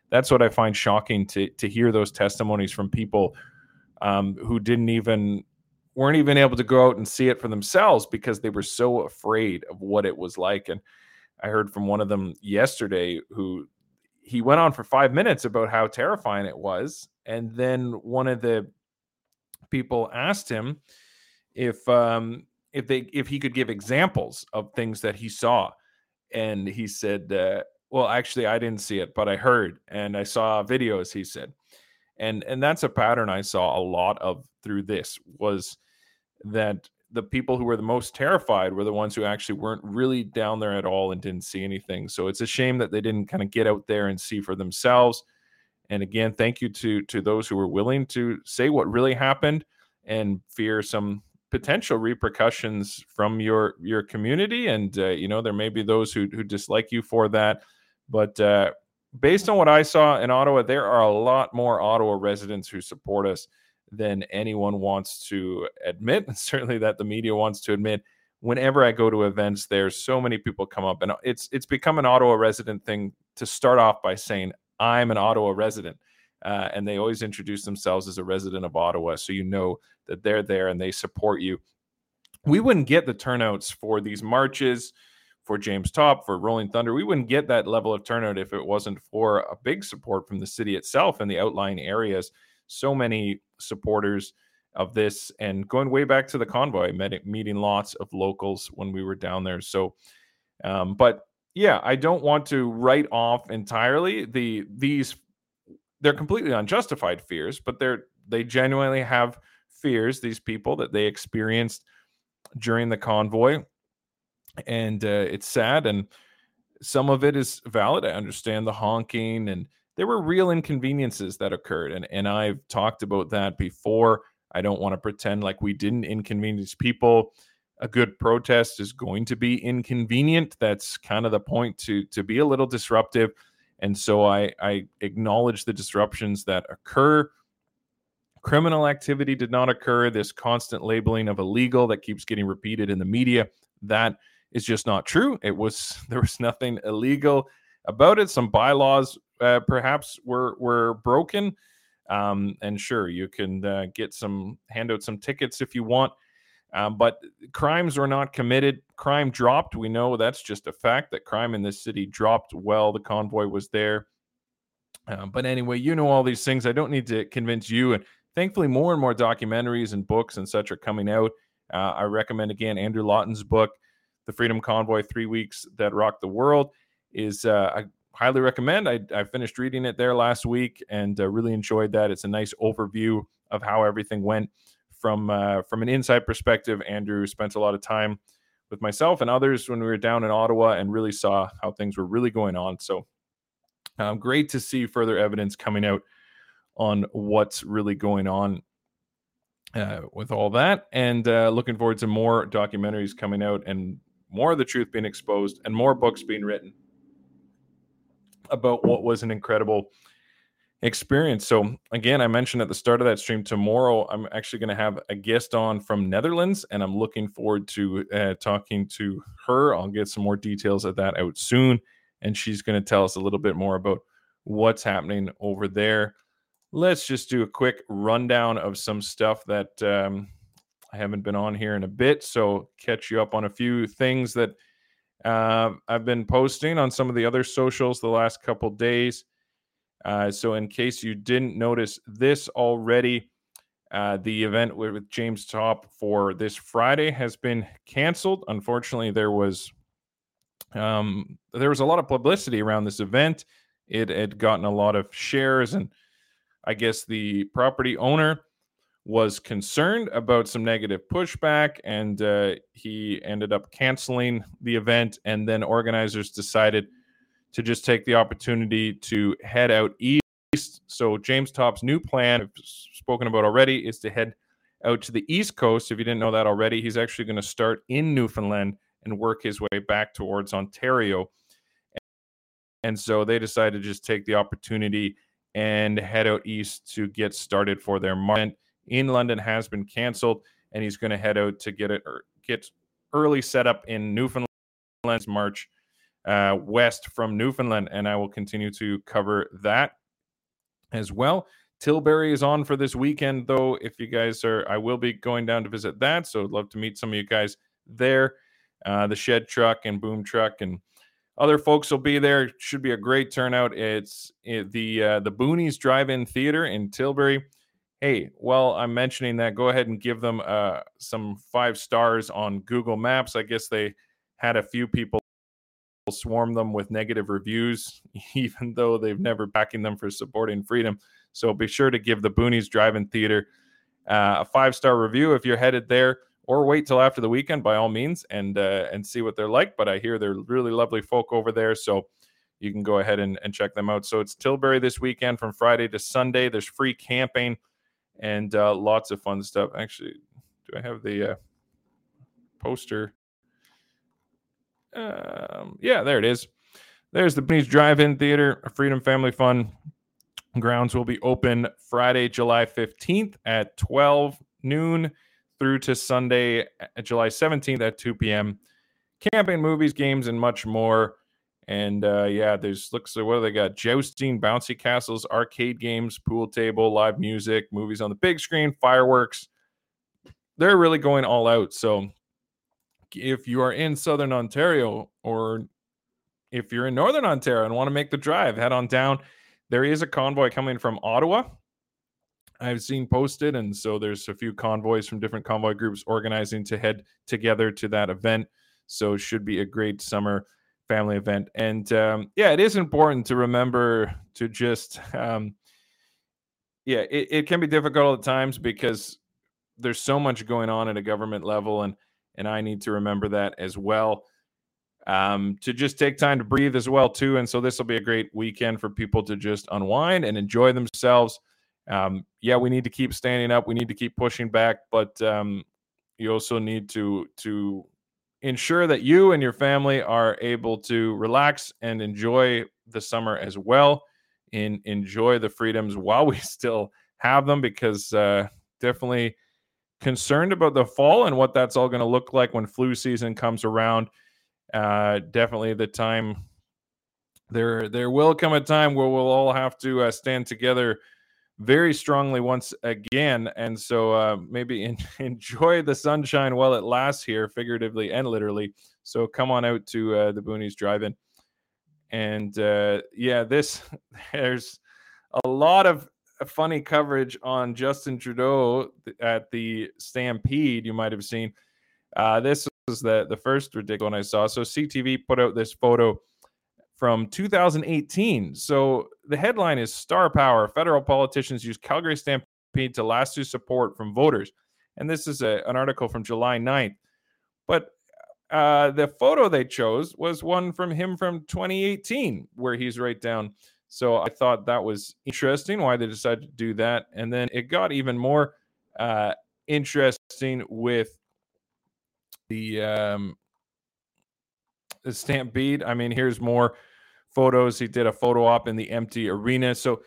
that's what I find shocking, to to hear those testimonies from people um, who didn't even, weren't even able to go out and see it for themselves because they were so afraid of what it was like. And I heard from one of them yesterday who, he went on for five minutes about how terrifying it was. And then one of the people asked him if um, if they if he could give examples of things that he saw. And he said, uh, well, actually, I didn't see it, but I heard and I saw videos, he said. And and that's a pattern I saw a lot of through this, was that the people who were the most terrified were the ones who actually weren't really down there at all and didn't see anything. So it's a shame that they didn't kind of get out there and see for themselves. And again, thank you to, to those who were willing to say what really happened and fear some potential repercussions from your, your community. And, uh, you know, there may be those who, who dislike you for that, but uh, based on what I saw in Ottawa, there are a lot more Ottawa residents who support us than anyone wants to admit, and certainly that the media wants to admit. Whenever I go to events, there's so many people come up, and it's it's become an Ottawa resident thing to start off by saying, I'm an Ottawa resident. Uh, and they always introduce themselves as a resident of Ottawa, so you know that they're there and they support you. We wouldn't get the turnouts for these marches, for James Topp, for Rolling Thunder. We wouldn't get that level of turnout if it wasn't for a big support from the city itself and the outlying areas. So many supporters of this, and going way back to the convoy, met, meeting lots of locals when we were down there. So, um, but yeah, I don't want to write off entirely the these. They're completely unjustified fears, but they're they genuinely have fears. These people that they experienced during the convoy, and uh, it's sad, and some of it is valid. I understand the honking and. There were real inconveniences that occurred, and, and I've talked about that before. I don't want to pretend like we didn't inconvenience people. A good protest is going to be inconvenient. That's kind of the point, to, to be a little disruptive. And so I, I acknowledge the disruptions that occur. Criminal activity did not occur. This constant labeling of illegal that keeps getting repeated in the media, that is just not true. It was there was nothing illegal about it. Some bylaws Uh, perhaps were were broken, um, and sure, you can uh, get some hand out some tickets if you want, um, but crimes were not committed. Crime dropped. We know that's just a fact, that crime in this city dropped while the convoy was there. Uh, but anyway, you know all these things. I don't need to convince you. And thankfully, more and more documentaries and books and such are coming out. Uh, I recommend again Andrew Lawton's book, "The Freedom Convoy: Three Weeks That Rocked the World," is uh, a highly recommend. I, I finished reading it there last week and uh, really enjoyed that. It's a nice overview of how everything went from uh, from an inside perspective. Andrew spent a lot of time with myself and others when we were down in Ottawa and really saw how things were really going on. So um, great to see further evidence coming out on what's really going on uh, with all that. And uh, looking forward to more documentaries coming out and more of the truth being exposed and more books being written about what was an incredible experience. So again, I mentioned at the start of that stream, tomorrow I'm actually going to have a guest on from Netherlands, and I'm looking forward to uh, talking to her. I'll get some more details of that out soon, and she's going to tell us a little bit more about what's happening over there. Let's just do a quick rundown of some stuff that um, I haven't been on here in a bit, so catch you up on a few things that Uh, I've been posting on some of the other socials the last couple days. Uh, so in case you didn't notice this already, uh, the event with, with James Topp for this Friday has been canceled. Unfortunately, there was um, there was a lot of publicity around this event. It had gotten a lot of shares, and I guess the property owner was concerned about some negative pushback, and uh, he ended up canceling the event. And then organizers decided to just take the opportunity to head out east. So James Topp's new plan, I've spoken about already, is to head out to the East Coast. If you didn't know that already, he's actually going to start in Newfoundland and work his way back towards Ontario. And so they decided to just take the opportunity and head out east to get started for their market. In London has been canceled, and he's going to head out to get it or get early set up in Newfoundland March uh, west from Newfoundland, and I will continue to cover that as well. Tilbury is on for this weekend, though. If you guys are, I will be going down to visit that, so I'd love to meet some of you guys there. Uh, the shed truck and boom truck and other folks will be there. It should be a great turnout. It's it, the uh, the Boonies Drive-In Theater in Tilbury. Hey, while I'm mentioning that, go ahead and give them uh, some five stars on Google Maps. I guess they had a few people swarm them with negative reviews, even though they've never backing them for supporting freedom. So be sure to give the Boonies Drive-In Theater uh, a five-star review if you're headed there, or wait till after the weekend by all means and uh, and see what they're like. But I hear they're really lovely folk over there, so you can go ahead and, and check them out. So it's Tilbury this weekend from Friday to Sunday. There's free camping and uh, lots of fun stuff. Actually, do I have the uh, poster? Um, yeah, there it is. There's the Boonies Drive-In Theater, a Freedom Family Fun. Grounds will be open Friday, July fifteenth at twelve noon through to Sunday, July seventeenth at two p.m. Camping, movies, games, and much more. And uh, yeah, there's looks like what do they got? Jousting, bouncy castles, arcade games, pool table, live music, movies on the big screen, fireworks. They're really going all out. So if you are in Southern Ontario, or if you're in Northern Ontario and want to make the drive, head on down. There is a convoy coming from Ottawa, I've seen posted, and so there's a few convoys from different convoy groups organizing to head together to that event. So it should be a great summer family event. And um, yeah, it is important to remember to just, um, yeah, it, it can be difficult at times because there's so much going on at a government level, and and I need to remember that as well. Um, to just take time to breathe as well too. And so this will be a great weekend for people to just unwind and enjoy themselves. Um, yeah, we need to keep standing up. We need to keep pushing back, but um, you also need to, to ensure that you and your family are able to relax and enjoy the summer as well, and enjoy the freedoms while we still have them, because uh, definitely concerned about the fall and what that's all going to look like when flu season comes around. Uh, definitely the time there, there will come a time where we'll all have to uh, stand together very strongly once again. And so uh, maybe in, enjoy the sunshine while it lasts here, figuratively and literally. So come on out to uh, the Boonies Drive-In. And uh, yeah, this, there's a lot of funny coverage on Justin Trudeau at the Stampede. You might've seen uh, this is the, the first ridiculous one I saw. So C T V put out this photo from two thousand eighteen. So the headline is Star Power. Federal politicians use Calgary Stampede to last to support from voters. And this is a, an article from July ninth. But uh, the photo they chose was one from him from twenty eighteen, where he's right down. So I thought that was interesting why they decided to do that. And then it got even more uh, interesting with The, um, the Stampede. I mean, here's more photos. He did a photo op in the empty arena. So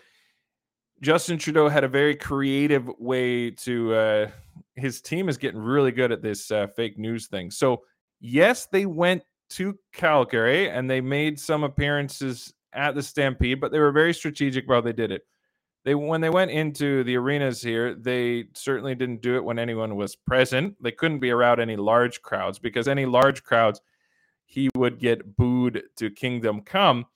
Justin Trudeau had a very creative way to, uh, his team is getting really good at this uh, fake news thing. So yes, they went to Calgary and they made some appearances at the Stampede, but they were very strategic about how they did it. They, when they went into the arenas here, they certainly didn't do it when anyone was present. They couldn't be around any large crowds, because any large crowds, he would get booed to kingdom come.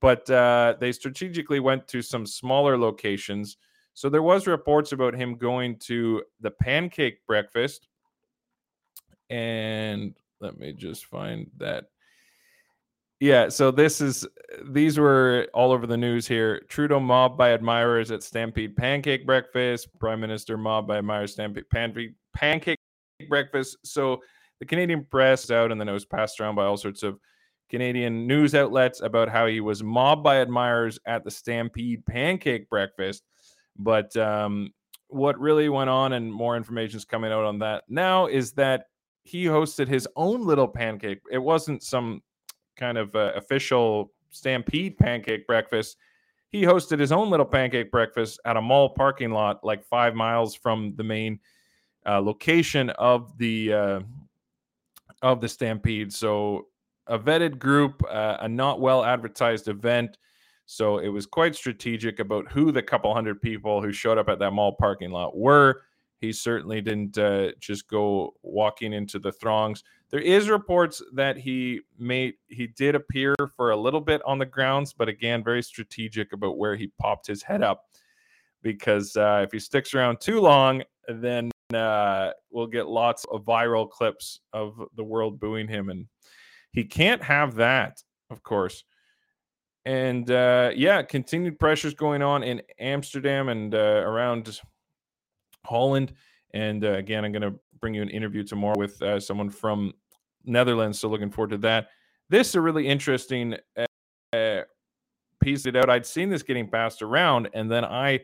But uh, they strategically went to some smaller locations. So there was reports about him going to the pancake breakfast. And let me just find that. Yeah, so this is these were all over the news here. Trudeau mobbed by admirers at Stampede Pancake Breakfast. Prime Minister mobbed by admirers Stampede Pan- Pancake Breakfast. So the Canadian press is out, and then it was passed around by all sorts of Canadian news outlets about how he was mobbed by admirers at the Stampede Pancake Breakfast. But um, what really went on, and more information is coming out on that now, is that he hosted his own little pancake. It wasn't some kind of uh, official Stampede pancake breakfast. He hosted his own little pancake breakfast at a mall parking lot like five miles from the main uh, location of the uh, of the stampede. So a vetted group, uh, a not well advertised event. So it was quite strategic about who the couple hundred people who showed up at that mall parking lot were. He certainly didn't uh, just go walking into the throngs. There is reports that he made he did appear for a little bit on the grounds, but again, very strategic about where he popped his head up, because uh, if he sticks around too long, then uh, we'll get lots of viral clips of the world booing him, and he can't have that, of course. And uh, yeah, continued pressures going on in Amsterdam and uh, around Holland. And uh, again, I'm going to bring you an interview tomorrow with uh, someone from Netherlands. So looking forward to that. This is a really interesting uh, piece it out. I'd seen this getting passed around, and then I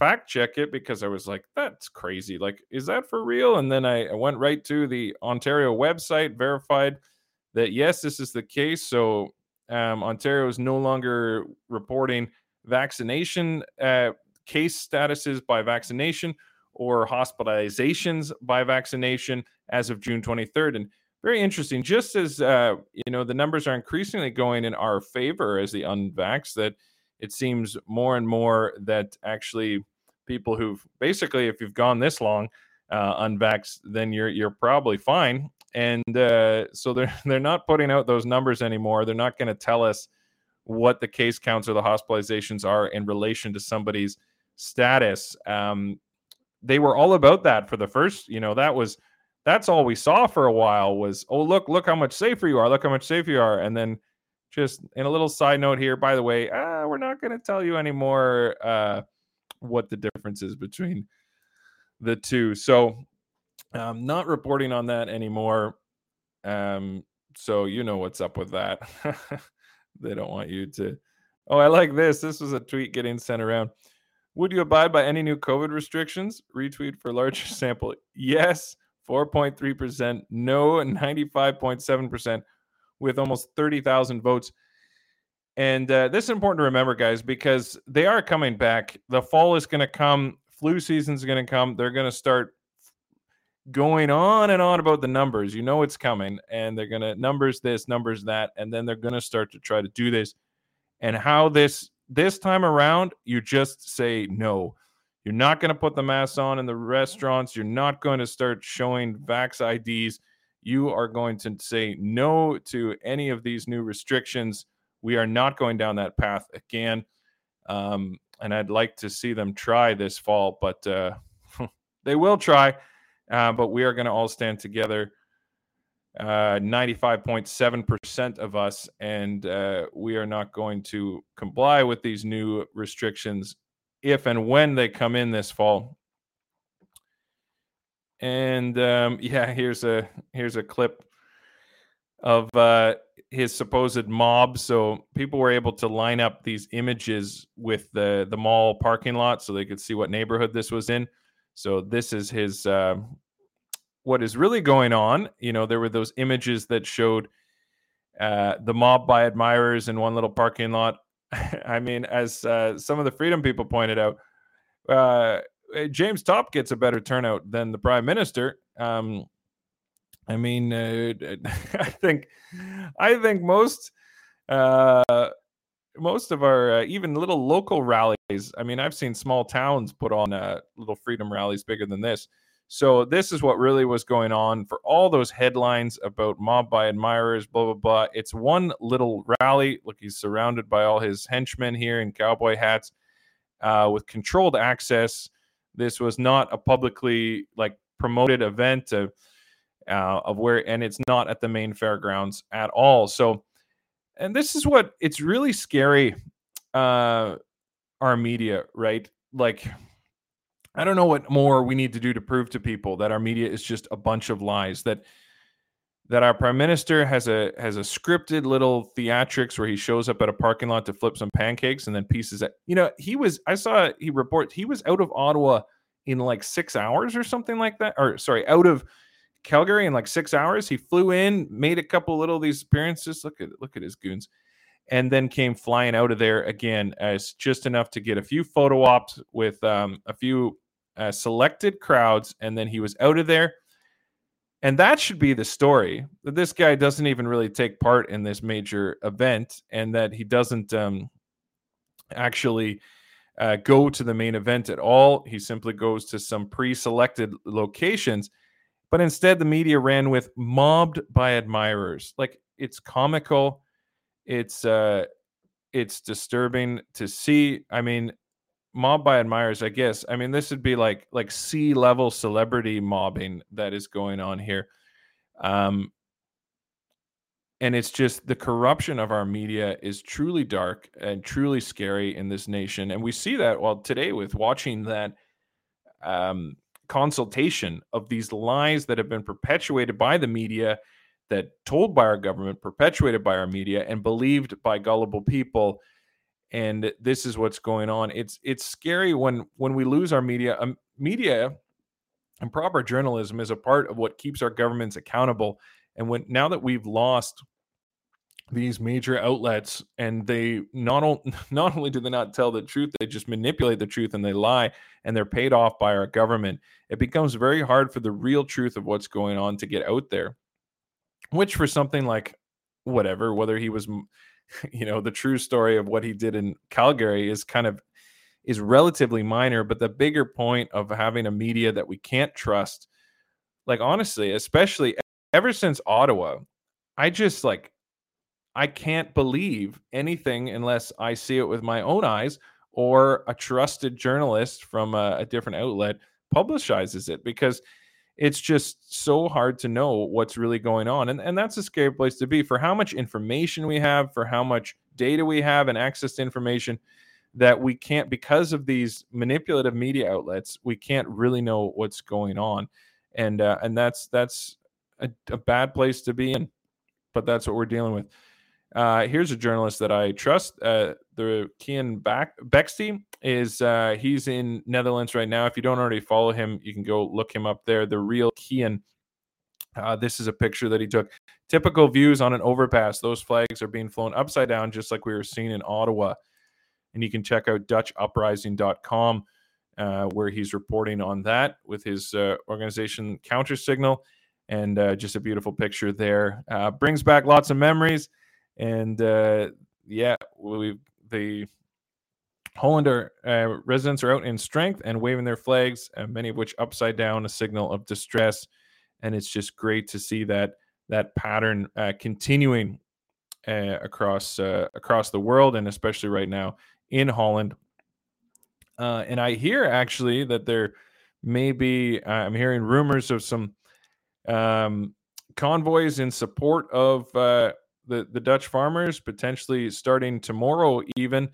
fact check it because I was like, that's crazy. Like, is that for real? And then I, I went right to the Ontario website, verified that, yes, this is the case. So um, Ontario is no longer reporting vaccination uh, case statuses by vaccination or hospitalizations by vaccination as of June twenty-third. And very interesting, just as, uh, you know, the numbers are increasingly going in our favor as the unvaxxed, that it seems more and more that actually people who've basically, if you've gone this long uh, unvaxxed, then you're you're probably fine. And uh, so they're, they're not putting out those numbers anymore. They're not going to tell us what the case counts or the hospitalizations are in relation to somebody's status. Um, they were all about that for the first, you know, that was, that's all we saw for a while was, oh, look, look how much safer you are. Look how much safer you are. And then just in a little side note here, by the way, uh, we're not going to tell you anymore uh, what the difference is between the two. So I'm not reporting on that anymore. Um, so you know what's up with that. They don't want you to. Oh, I like this. This was a tweet getting sent around. Would you abide by any new COVID restrictions? Retweet for larger sample. Yes, four point three percent. No, ninety-five point seven percent with almost thirty thousand votes. And uh, this is important to remember, guys, because they are coming back. The fall is going to come. Flu season is going to come. They're going to start going on and on about the numbers. You know it's coming. And they're going to numbers this, numbers that. And then they're going to start to try to do this. And how this... This time around, you just say no. You're not going to put the masks on in the restaurants. You're not going to start showing vax I Ds. You are going to say no to any of these new restrictions. We are not going down that path again. Um, and I'd like to see them try this fall, but uh, they will try. Uh, but we are going to all stand together. Uh, ninety-five point seven percent of us, and uh, we are not going to comply with these new restrictions if and when they come in this fall. And um, yeah, here's a here's a clip of uh, his supposed mob. So people were able to line up these images with the the mall parking lot, so they could see what neighborhood this was in. So this is his. Uh, What is really going on, you know, there were those images that showed uh, the mob by admirers in one little parking lot. I mean, as uh, some of the Freedom people pointed out, uh, James Topp gets a better turnout than the Prime Minister. Um, I mean, uh, I think I think most uh, most of our uh, even little local rallies. I mean, I've seen small towns put on uh, little Freedom rallies bigger than this. So this is what really was going on for all those headlines about mob by admirers, blah, blah, blah. It's one little rally. Look, he's surrounded by all his henchmen here in cowboy hats uh, with controlled access. This was not a publicly like promoted event of, uh, of where, and it's not at the main fairgrounds at all. So, and this is what, it's really scary, uh, our media, right? Like, I don't know what more we need to do to prove to people that our media is just a bunch of lies, that that our Prime Minister has a has a scripted little theatrics where he shows up at a parking lot to flip some pancakes and then pieces out. You know, he was, I saw he report, he was out of Ottawa in like six hours or something like that, or sorry, out of Calgary in like six hours. He flew in, made a couple little these appearances. Look at look at his goons. And then came flying out of there again as just enough to get a few photo ops with um, a few uh, selected crowds, and then he was out of there. And that should be the story, that this guy doesn't even really take part in this major event, and that he doesn't um, actually uh, go to the main event at all. He simply goes to some pre-selected locations. But instead, the media ran with mobbed by admirers. Like, it's comical. It's uh, it's disturbing to see. I mean, mobbed by admirers, I guess. I mean, this would be like like C-level celebrity mobbing that is going on here. Um, and it's just the corruption of our media is truly dark and truly scary in this nation. And we see that, well, today with watching that um consultation of these lies that have been perpetuated by the media, that told by our government, perpetuated by our media, and believed by gullible people. And this is what's going on. It's it's scary when when we lose our media. Um, media and proper journalism is a part of what keeps our governments accountable. And when now that we've lost these major outlets, and they not, o- not only do they not tell the truth, they just manipulate the truth and they lie, and they're paid off by our government. It becomes very hard for the real truth of what's going on to get out there, which for something like whatever, whether he was, you know, the true story of what he did in Calgary is kind of, is relatively minor. But the bigger point of having a media that we can't trust, like, honestly, especially ever since Ottawa, I just like, I can't believe anything unless I see it with my own eyes, or a trusted journalist from a, a different outlet publicizes it, because it's just so hard to know what's really going on. And, and that's a scary place to be, for how much information we have, for how much data we have and access to information, that we can't, because of these manipulative media outlets, we can't really know what's going on. And, uh, and that's, that's a, a bad place to be in, but that's what we're dealing with. Uh, here's a journalist that I trust. Uh, the Kian Bexty is uh, he's in Netherlands right now. If you don't already follow him, you can go look him up there. The real Kian. Uh, this is a picture that he took. Typical views on an overpass. Those flags are being flown upside down, just like we were seeing in Ottawa. And you can check out Dutch Uprising dot com, uh, where he's reporting on that with his uh, organization Counter Signal, and uh, just a beautiful picture there. Uh, brings back lots of memories. And uh, yeah, we the Hollander uh, residents are out in strength and waving their flags, uh, many of which upside down, a signal of distress. And it's just great to see that that pattern uh, continuing uh, across uh, across the world, and especially right now in Holland. Uh, and I hear actually that there may be, uh, I'm hearing rumors of some um, convoys in support of Uh, The, the Dutch farmers, potentially starting tomorrow even,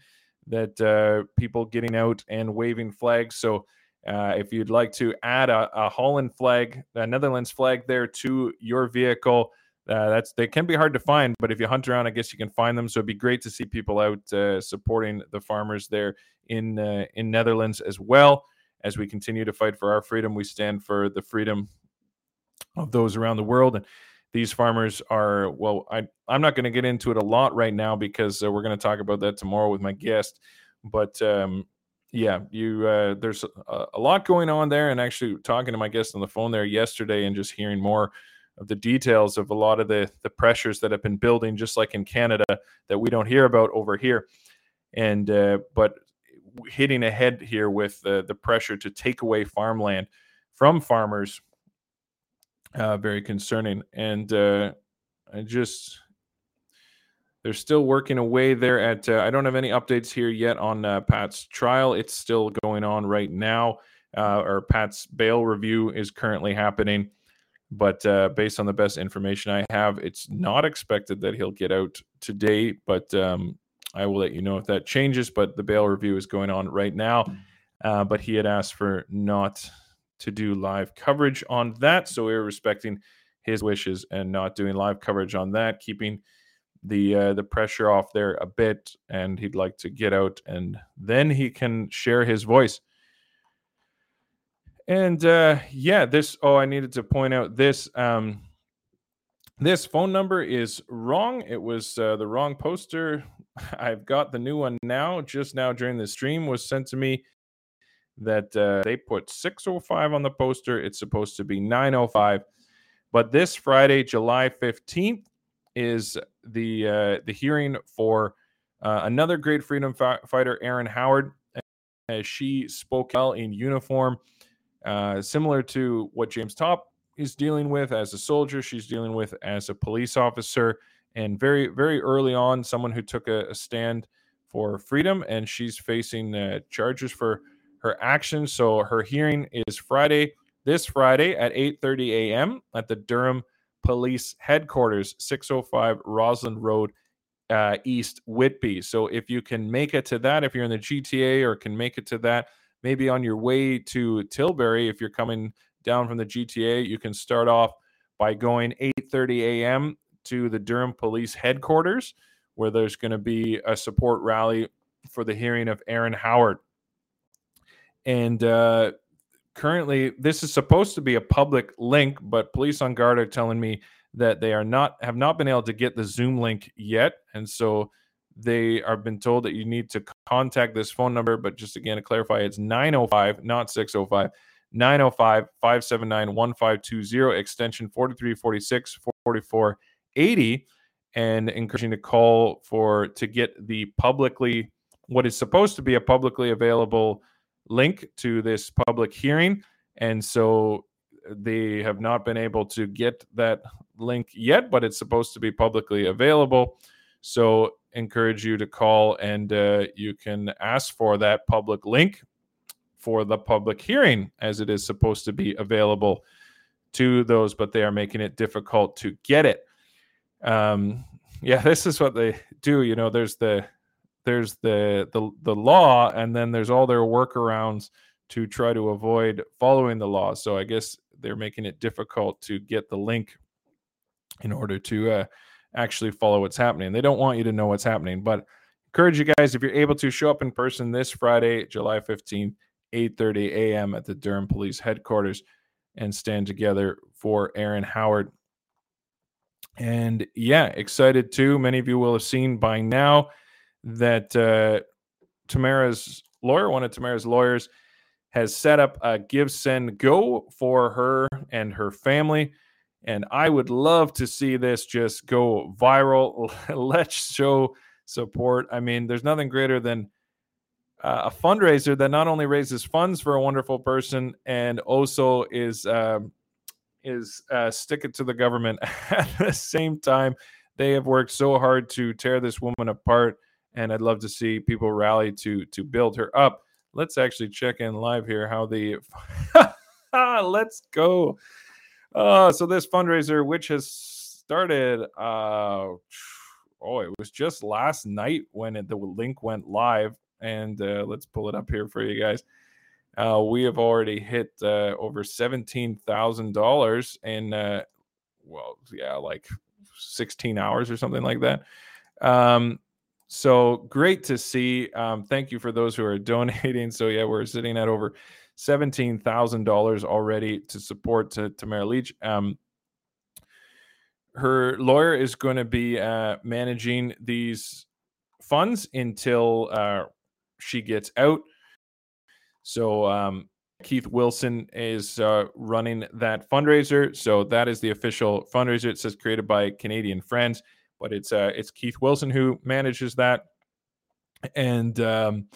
that uh, people getting out and waving flags. So uh, if you'd like to add a, a Holland flag, a Netherlands flag there to your vehicle, uh, that's they can be hard to find, but if you hunt around, I guess you can find them. So it'd be great to see people out uh, supporting the farmers there in uh, in Netherlands as well. As we continue to fight for our freedom, we stand for the freedom of those around the world. And these farmers are, well, I, I'm not going to get into it a lot right now, because uh, we're going to talk about that tomorrow with my guest. But um, yeah, you uh, there's a, a lot going on there. And actually talking to my guest on the phone there yesterday, and just hearing more of the details of a lot of the, the pressures that have been building, just like in Canada, that we don't hear about over here. And uh, but hitting ahead here with uh, the pressure to take away farmland from farmers. Uh, very concerning. And uh, I just, they're still working away there at, uh, I don't have any updates here yet on uh, Pat's trial. It's still going on right now. Uh, or Pat's bail review is currently happening. But uh, based on the best information I have, it's not expected that he'll get out today. But um, I will let you know if that changes. But the bail review is going on right now. Uh, but he had asked for not to do live coverage on that, so we were respecting his wishes and not doing live coverage on that, keeping the uh, the pressure off there a bit. And he'd like to get out, and then he can share his voice. And uh, yeah, this. Oh, I needed to point out this. Um, this phone number is wrong. It was uh, the wrong poster. I've got the new one now. Just now during the stream was sent to me. that uh, they put six oh five on the poster. It's supposed to be nine oh five. But this Friday, July fifteenth, is the uh, the hearing for uh, another great freedom fi- fighter, Aaron Howard, as she spoke well in uniform, uh, similar to what James Topp is dealing with as a soldier. She's dealing with as a police officer, and very, very early on, someone who took a, a stand for freedom, and she's facing uh, charges for her actions. So her hearing is Friday, this Friday at eight thirty a.m. at the Durham Police Headquarters, six oh five Roslyn Road, uh, East Whitby. So if you can make it to that, if you're in the G T A or can make it to that, maybe on your way to Tilbury, if you're coming down from the G T A, you can start off by going eight thirty a.m. to the Durham Police Headquarters, where there's going to be a support rally for the hearing of Aaron Howard. And uh, currently, this is supposed to be a public link, but police on guard are telling me that they are not have not been able to get the Zoom link yet, and so they are been told that you need to contact this phone number. But just again to clarify, it's nine oh five, not six oh five, nine oh five, five seven nine, one five two zero, extension forty-three forty-six, forty-four eighty, and encouraging to call for to get the publicly what is supposed to be a publicly available link to this public hearing. And so they have not been able to get that link yet, but it's supposed to be publicly available. So encourage you to call, and uh, you can ask for that public link for the public hearing, as it is supposed to be available to those, but they are making it difficult to get it. Um, yeah, this is what they do. You know, there's the There's the, the the law, and then there's all their workarounds to try to avoid following the law. So I guess they're making it difficult to get the link in order to uh, actually follow what's happening. They don't want you to know what's happening, but encourage you guys, if you're able to, show up in person this Friday, July fifteenth, eight thirty a.m. at the Durham Police Headquarters, and stand together for Aaron Howard. And yeah, excited too. Many of you will have seen by now that uh, Tamara's lawyer, one of Tamara's lawyers, has set up a GiveSendGo for her and her family. And I would love to see this just go viral. Let's show support. I mean, there's nothing greater than uh, a fundraiser that not only raises funds for a wonderful person and also is, uh, is uh, stick it to the government at the same time. They have worked so hard to tear this woman apart, and I'd love to see people rally to to build her up. Let's actually check in live here how the... Let's go. Uh, so this fundraiser, which has started... Uh, oh, it was just last night when it, the link went live. And uh, let's pull it up here for you guys. Uh, we have already hit uh, over seventeen thousand dollars in, uh, well, yeah, like sixteen hours or something like that. Um So great to see. Um, thank you for those who are donating. So yeah, we're sitting at over seventeen thousand dollars already to support to Tamara Litch. Um, her lawyer is going to be uh, managing these funds until uh, she gets out. So um, Keith Wilson is uh, running that fundraiser. So that is the official fundraiser. It says created by Canadian Friends, but it's uh, it's Keith Wilson who manages that. And um,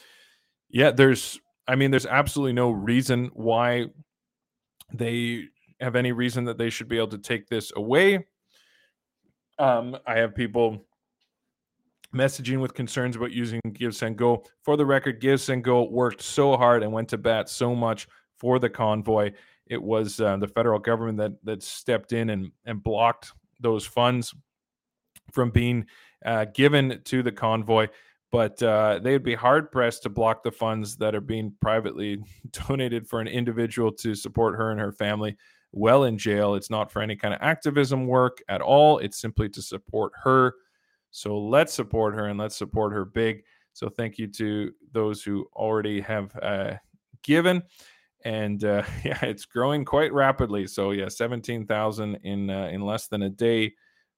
yeah, there's, I mean, there's absolutely no reason why they have any reason that they should be able to take this away. Um, I have people messaging with concerns about using GiveSendGo. For the record, GiveSendGo worked so hard and went to bat so much for the convoy. It was uh, the federal government that that stepped in and, and blocked those funds from being uh, given to the convoy, but uh, they would be hard-pressed to block the funds that are being privately donated for an individual to support her and her family well in jail. It's not for any kind of activism work at all. It's simply to support her. So let's support her, and let's support her big. So thank you to those who already have uh, given. And uh, yeah, it's growing quite rapidly. So yeah, seventeen thousand in uh, in less than a day.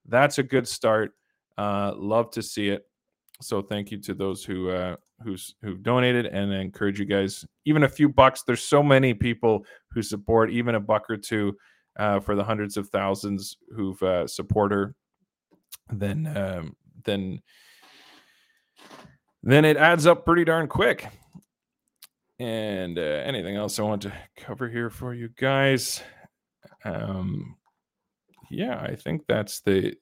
That's a good start. Uh, love to see it. So thank you to those who uh, who's who've donated, and I encourage you guys, even a few bucks. There's so many people who support, even a buck or two uh, for the hundreds of thousands who've uh, supporter. Then um, then then it adds up pretty darn quick. And uh, anything else I want to cover here for you guys? Um, yeah, I think that's the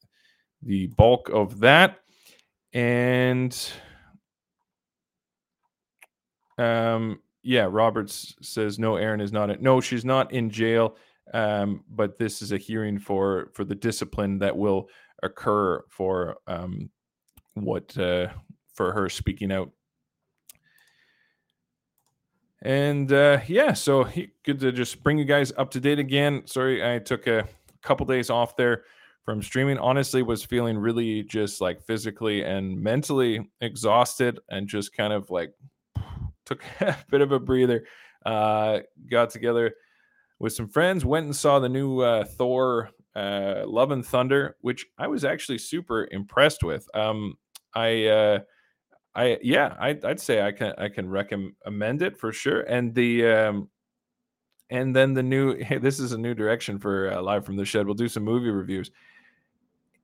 the bulk of that. And um yeah Roberts says no, Aaron is not in, no she's not in jail, um but this is a hearing for for the discipline that will occur for um what uh for her speaking out. And uh yeah so he, good to just bring you guys up to date again. Sorry I took a couple days off there from streaming. Honestly, was feeling really just like physically and mentally exhausted, and just kind of like took a bit of a breather. Uh, got together with some friends, went and saw the new uh, Thor uh, Love and Thunder, which I was actually super impressed with. Um, I, uh, I yeah, I, I'd say I can I can recommend it for sure. And the um, and then the new hey, this is a new direction for uh, Live From The Shed. We'll do some movie reviews.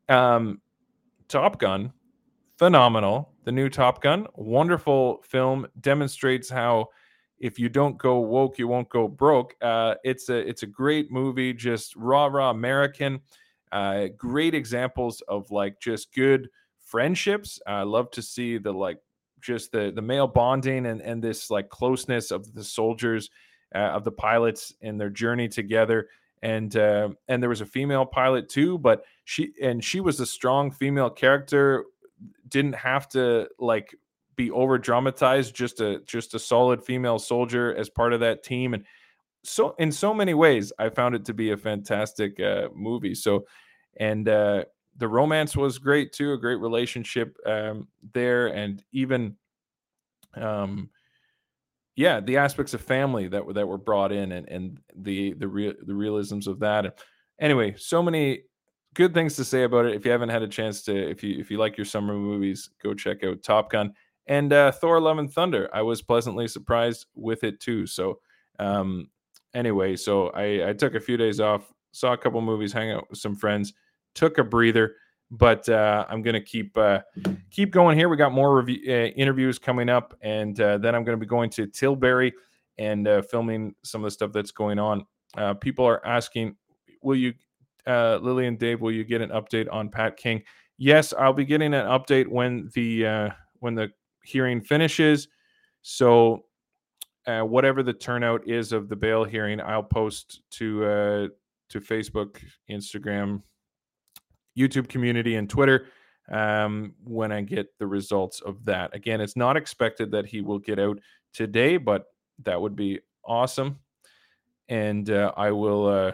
Um, Top Gun, phenomenal. The new Top Gun, wonderful film, demonstrates how if you don't go woke, you won't go broke. Uh, it's a it's a great movie, just raw, raw American. Uh, great examples of like just good friendships. I love to see the like just the the male bonding and and this like closeness of the soldiers, uh, of the pilots and their journey together. And uh, and there was a female pilot too, but she and she was a strong female character. Didn't have to like be over dramatized. Just a just a solid female soldier as part of that team. And so in so many ways, I found it to be a fantastic uh, movie. So and uh, the romance was great too. A great relationship um, there, and even um, yeah, the aspects of family that were that were brought in, and, and the the real the realisms of that. And anyway, so many good things to say about it. If you haven't had a chance to, if you if you like your summer movies, go check out Top Gun and uh, Thor: Love and Thunder. I was pleasantly surprised with it too. So um, anyway, so I, I took a few days off, saw a couple movies, hang out with some friends, took a breather. But uh, I'm going to keep uh, keep going here. We got more review, uh, interviews coming up, and uh, then I'm going to be going to Tilbury and uh, filming some of the stuff that's going on. Uh, people are asking, will you, uh, Lily and Dave, will you get an update on Pat King? Yes, I'll be getting an update when the uh, when the hearing finishes. So uh, whatever the turnout is of the bail hearing, I'll post to uh, to Facebook, Instagram, YouTube community, and Twitter um, when I get the results of that. Again, it's not expected that he will get out today, but that would be awesome. And uh, I will, uh,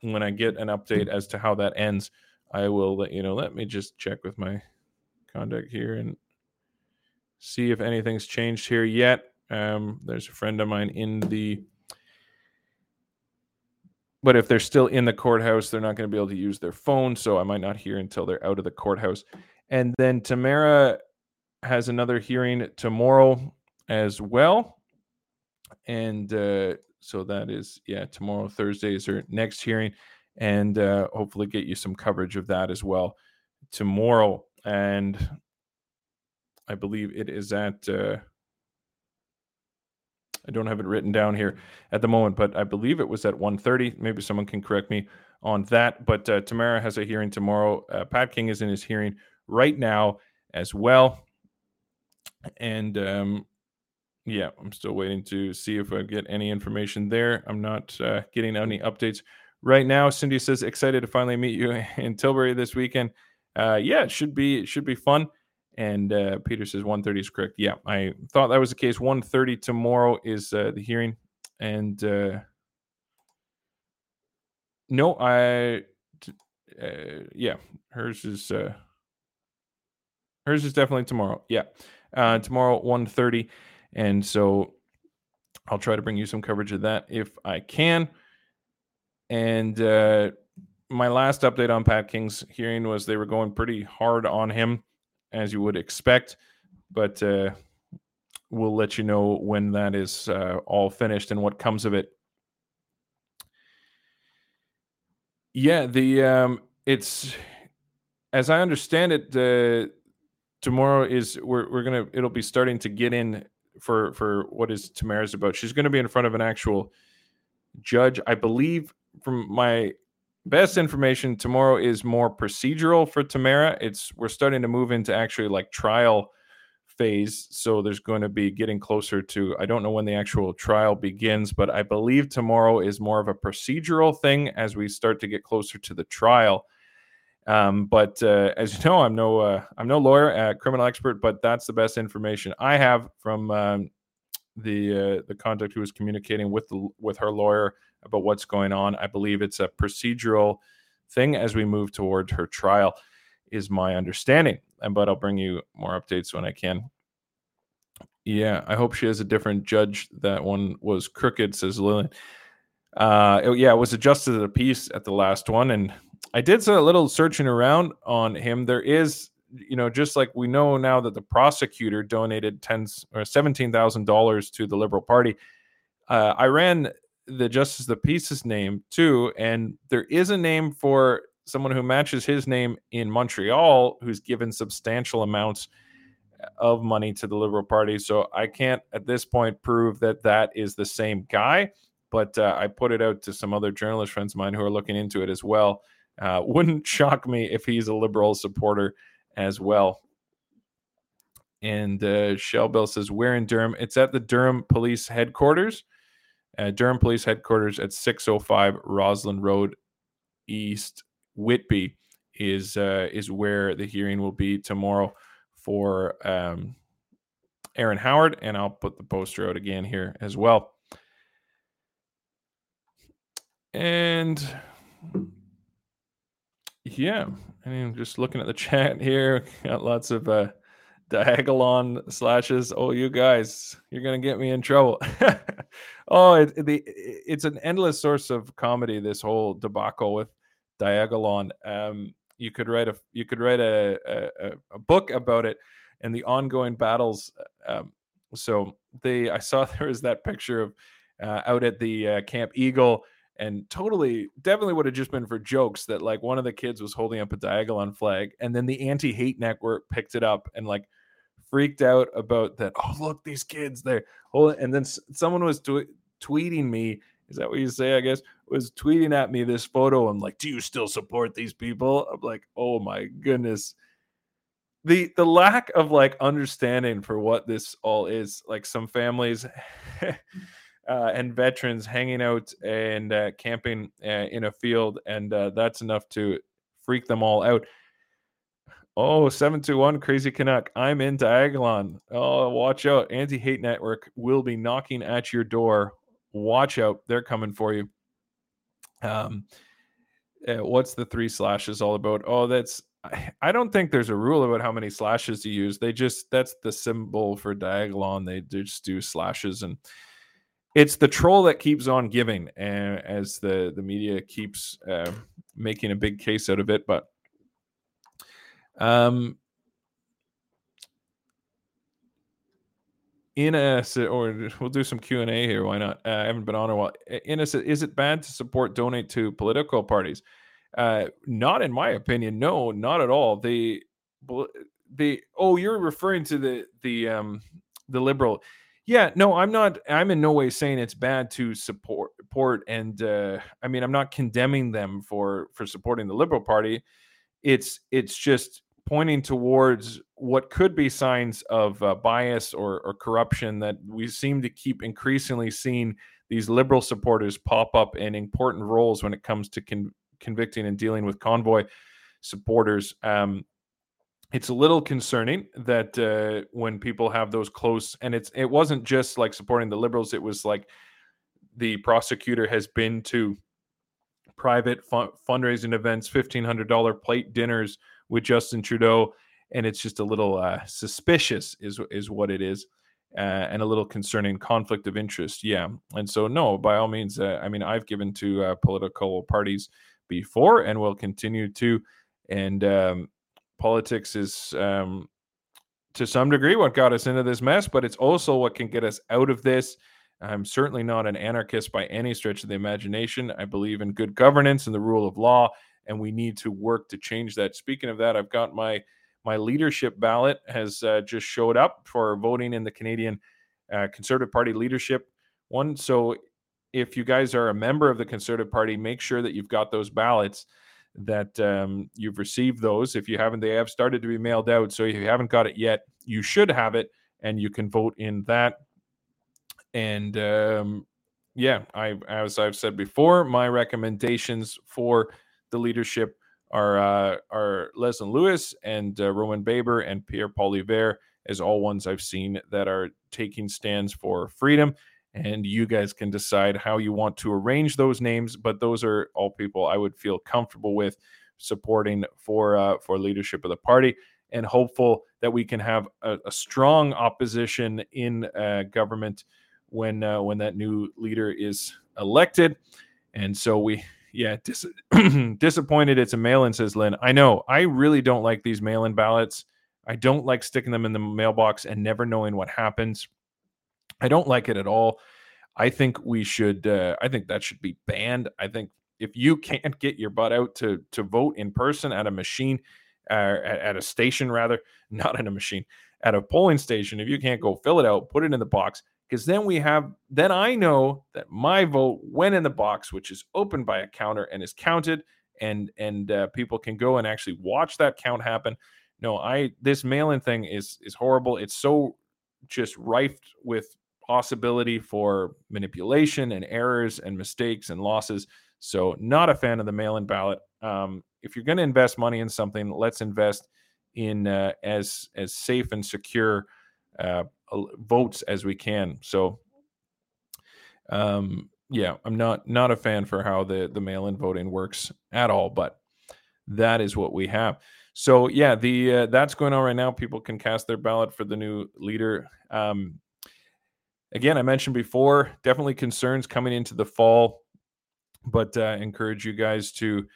when I get an update as to how that ends, I will let you know. Let me just check with my contact here and see if anything's changed here yet. Um, there's a friend of mine in the But if they're still in the courthouse, they're not going to be able to use their phone. So I might not hear until they're out of the courthouse. And then Tamara has another hearing tomorrow as well. And uh, so that is, yeah, tomorrow, Thursday is her next hearing. And uh, hopefully get you some coverage of that as well tomorrow. And I believe it is at... Uh, I don't have it written down here at the moment, but I believe it was at one thirty. Maybe someone can correct me on that. But uh, Tamara has a hearing tomorrow. Uh, Pat King is in his hearing right now as well. And um, yeah, I'm still waiting to see if I get any information there. I'm not uh, getting any updates right now. Cindy says, excited to finally meet you in Tilbury this weekend. Uh, yeah, it should be, it should be fun. And uh, Peter says one thirty is correct. Yeah, I thought that was the case. one thirty tomorrow is uh, the hearing. And uh, no, I uh, yeah, hers is uh, hers is definitely tomorrow. Yeah, uh, tomorrow one thirty. And so I'll try to bring you some coverage of that if I can. And uh, my last update on Pat King's hearing was they were going pretty hard on him. as you would expect. But uh, we'll let you know when that is uh, all finished and what comes of it. Yeah, the um, it's, as I understand it, uh, tomorrow is we're we're gonna it'll be starting to get in for for what is Tamara's about. She's gonna be in front of an actual judge, I believe. From my best information, tomorrow is more procedural for Tamara. It's we're starting to move into actually like trial phase, so there's going to be getting closer to, I don't know when the actual trial begins, but I believe tomorrow is more of a procedural thing as we start to get closer to the trial. Um, but uh, as you know, I'm no uh, I'm no lawyer, uh, criminal expert, but that's the best information I have from um, the uh, the contact who was communicating with the, with her lawyer about what's going on. I believe it's a procedural thing as we move towards her trial, is my understanding. But I'll bring you more updates when I can. Yeah, I hope she has a different judge. That one was crooked, says Lillian. Uh, it, yeah, it was adjusted to the piece at the last one. And I did a little searching around on him. There is, you know, just like we know now that the prosecutor donated tens or seventeen thousand dollars to the Liberal Party. Uh, I ran the Justice of the Peace's name too. And there is a name for someone who matches his name in Montreal, who's given substantial amounts of money to the Liberal Party. So I can't at this point prove that that is the same guy, but uh, I put it out to some other journalist friends of mine who are looking into it as well. Uh, wouldn't shock me if he's a Liberal supporter as well. And uh, Shell Bell says, we're in Durham. It's at the Durham Police Headquarters. Uh, Durham Police Headquarters at six oh five Roslyn Road East, Whitby is uh, is where the hearing will be tomorrow for um, Aaron Howard, and I'll put the poster out again here as well. And yeah, I mean, just looking at the chat here, got lots of uh, Diagolon slashes. Oh, you guys, you're gonna get me in trouble. oh, it, it, it's an endless source of comedy, this whole debacle with Diagolon. Um, you could write a you could write a, a, a book about it and the ongoing battles. Um, so they, I saw there was that picture of uh, out at the uh, Camp Eagle, and totally, definitely would have just been for jokes that like one of the kids was holding up a Diagolon flag, and then the Anti-Hate Network picked it up and like freaked out about that. Oh, look, these kids, they're holding. And then someone was tw- tweeting me. Is that what you say? I guess was tweeting at me this photo. I'm like, do you still support these people? I'm like, oh my goodness, the the lack of like understanding for what this all is. Like some families uh, and veterans hanging out and uh, camping uh, in a field, and uh, that's enough to freak them all out. Oh, seven two one Crazy Canuck. I'm in Diagolon. Oh, watch out! Anti-Hate Network will be knocking at your door. Watch out, they're coming for you. Um, uh, what's the three slashes all about? Oh, that's, I, I don't think there's a rule about how many slashes you use. They just, that's the symbol for Diagolon. They, they just do slashes, and it's the troll that keeps on giving, and as the, the media keeps uh, making a big case out of it. But um, Innocent, or we'll do some Q and A here. Why not? Uh, I haven't been on a while. Innocent, is it bad to support, donate to political parties? Uh, not in my opinion. No, not at all. The, the oh, you're referring to the the um the Liberal. Yeah, no, I'm not. I'm in no way saying it's bad to support support, and uh, I mean, I'm not condemning them for for supporting the Liberal Party. It's it's just pointing towards what could be signs of uh, bias or, or corruption that we seem to keep increasingly seeing these Liberal supporters pop up in important roles when it comes to con- convicting and dealing with convoy supporters. Um, it's a little concerning that uh, when people have those close, and it's it wasn't just like supporting the Liberals. It was like the prosecutor has been to private fun- fundraising events, fifteen hundred dollars plate dinners with Justin Trudeau, and it's just a little uh, suspicious is is what it is, uh, and a little concerning conflict of interest. Yeah, and so no, by all means, uh, I mean, I've given to uh, political parties before and will continue to, and um, politics is um, to some degree what got us into this mess, but it's also what can get us out of this. I'm certainly not an anarchist by any stretch of the imagination. I believe in good governance and the rule of law, and we need to work to change that. Speaking of that, I've got my my leadership ballot has uh, just showed up for voting in the Canadian uh, Conservative Party leadership one. So if you guys are a member of the Conservative Party, make sure that you've got those ballots, that um, you've received those. If you haven't, they have started to be mailed out. So if you haven't got it yet, you should have it, and you can vote in that. And um, yeah, I, as I've said before, my recommendations for the leadership are uh, are Leslyn Lewis and uh, Roman Baber and Pierre Poilievre, as all ones I've seen that are taking stands for freedom. And you guys can decide how you want to arrange those names, but those are all people I would feel comfortable with supporting for uh, for leadership of the party, and hopeful that we can have a, a strong opposition in uh, government when uh, when that new leader is elected. And so we, yeah, dis- disappointed it's a mail-in, says Lynn. I know, I really don't like these mail-in ballots. I don't like sticking them in the mailbox and never knowing what happens. I don't like it at all. I think we should, uh, I think that should be banned. I think if you can't get your butt out to to vote in person at a machine, uh, at, at a station rather, not at a machine, at a polling station, if you can't go fill it out, put it in the box, because then we have, then I know that my vote went in the box, which is opened by a counter and is counted, and, and uh, people can go and actually watch that count happen. No, I, this mail-in thing is is horrible. It's so just rife with possibility for manipulation and errors and mistakes and losses. So not a fan of the mail-in ballot. Um, if you're going to invest money in something, let's invest in uh, as as safe and secure uh, votes as we can. So um, yeah, I'm not not a fan for how the, the mail-in voting works at all, but that is what we have. So yeah, the uh, that's going on right now. People can cast their ballot for the new leader. Um, Again, I mentioned before, definitely concerns coming into the fall, but uh, encourage you guys to,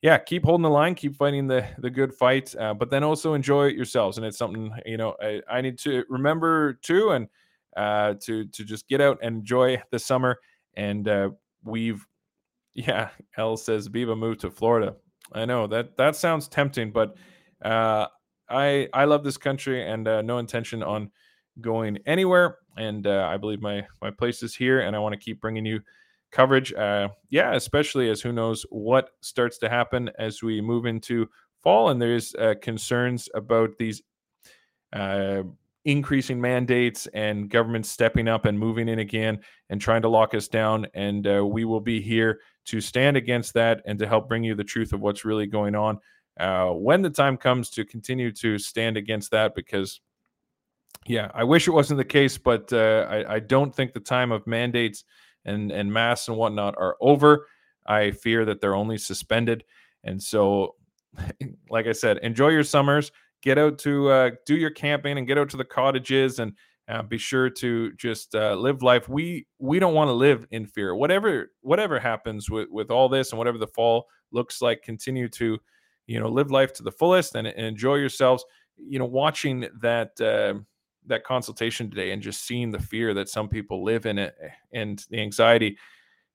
yeah, keep holding the line, keep fighting the the good fight, uh, but then also enjoy it yourselves. And it's something, you know, I, I need to remember too, and uh, to to just get out and enjoy the summer. And uh, we've, yeah, Elle says, Biba moved to Florida. I know that that sounds tempting, but uh, I I love this country, and uh, no intention on going anywhere. And uh, I believe my my place is here, and I want to keep bringing you coverage. Uh, yeah, especially as who knows what starts to happen as we move into fall, and there's uh, concerns about these uh, increasing mandates and government stepping up and moving in again and trying to lock us down. And uh, we will be here to stand against that and to help bring you the truth of what's really going on uh, when the time comes to continue to stand against that, because yeah, I wish it wasn't the case, but uh, I, I don't think the time of mandates and, and masks and whatnot are over. I fear that they're only suspended. And so, like I said, enjoy your summers, get out to uh, do your camping and get out to the cottages, and uh, be sure to just uh, live life. We we don't want to live in fear. Whatever whatever happens with, with all this and whatever the fall looks like, continue to, you know, live life to the fullest and, and enjoy yourselves. You know, watching that... Uh, that consultation today and just seeing the fear that some people live in it and the anxiety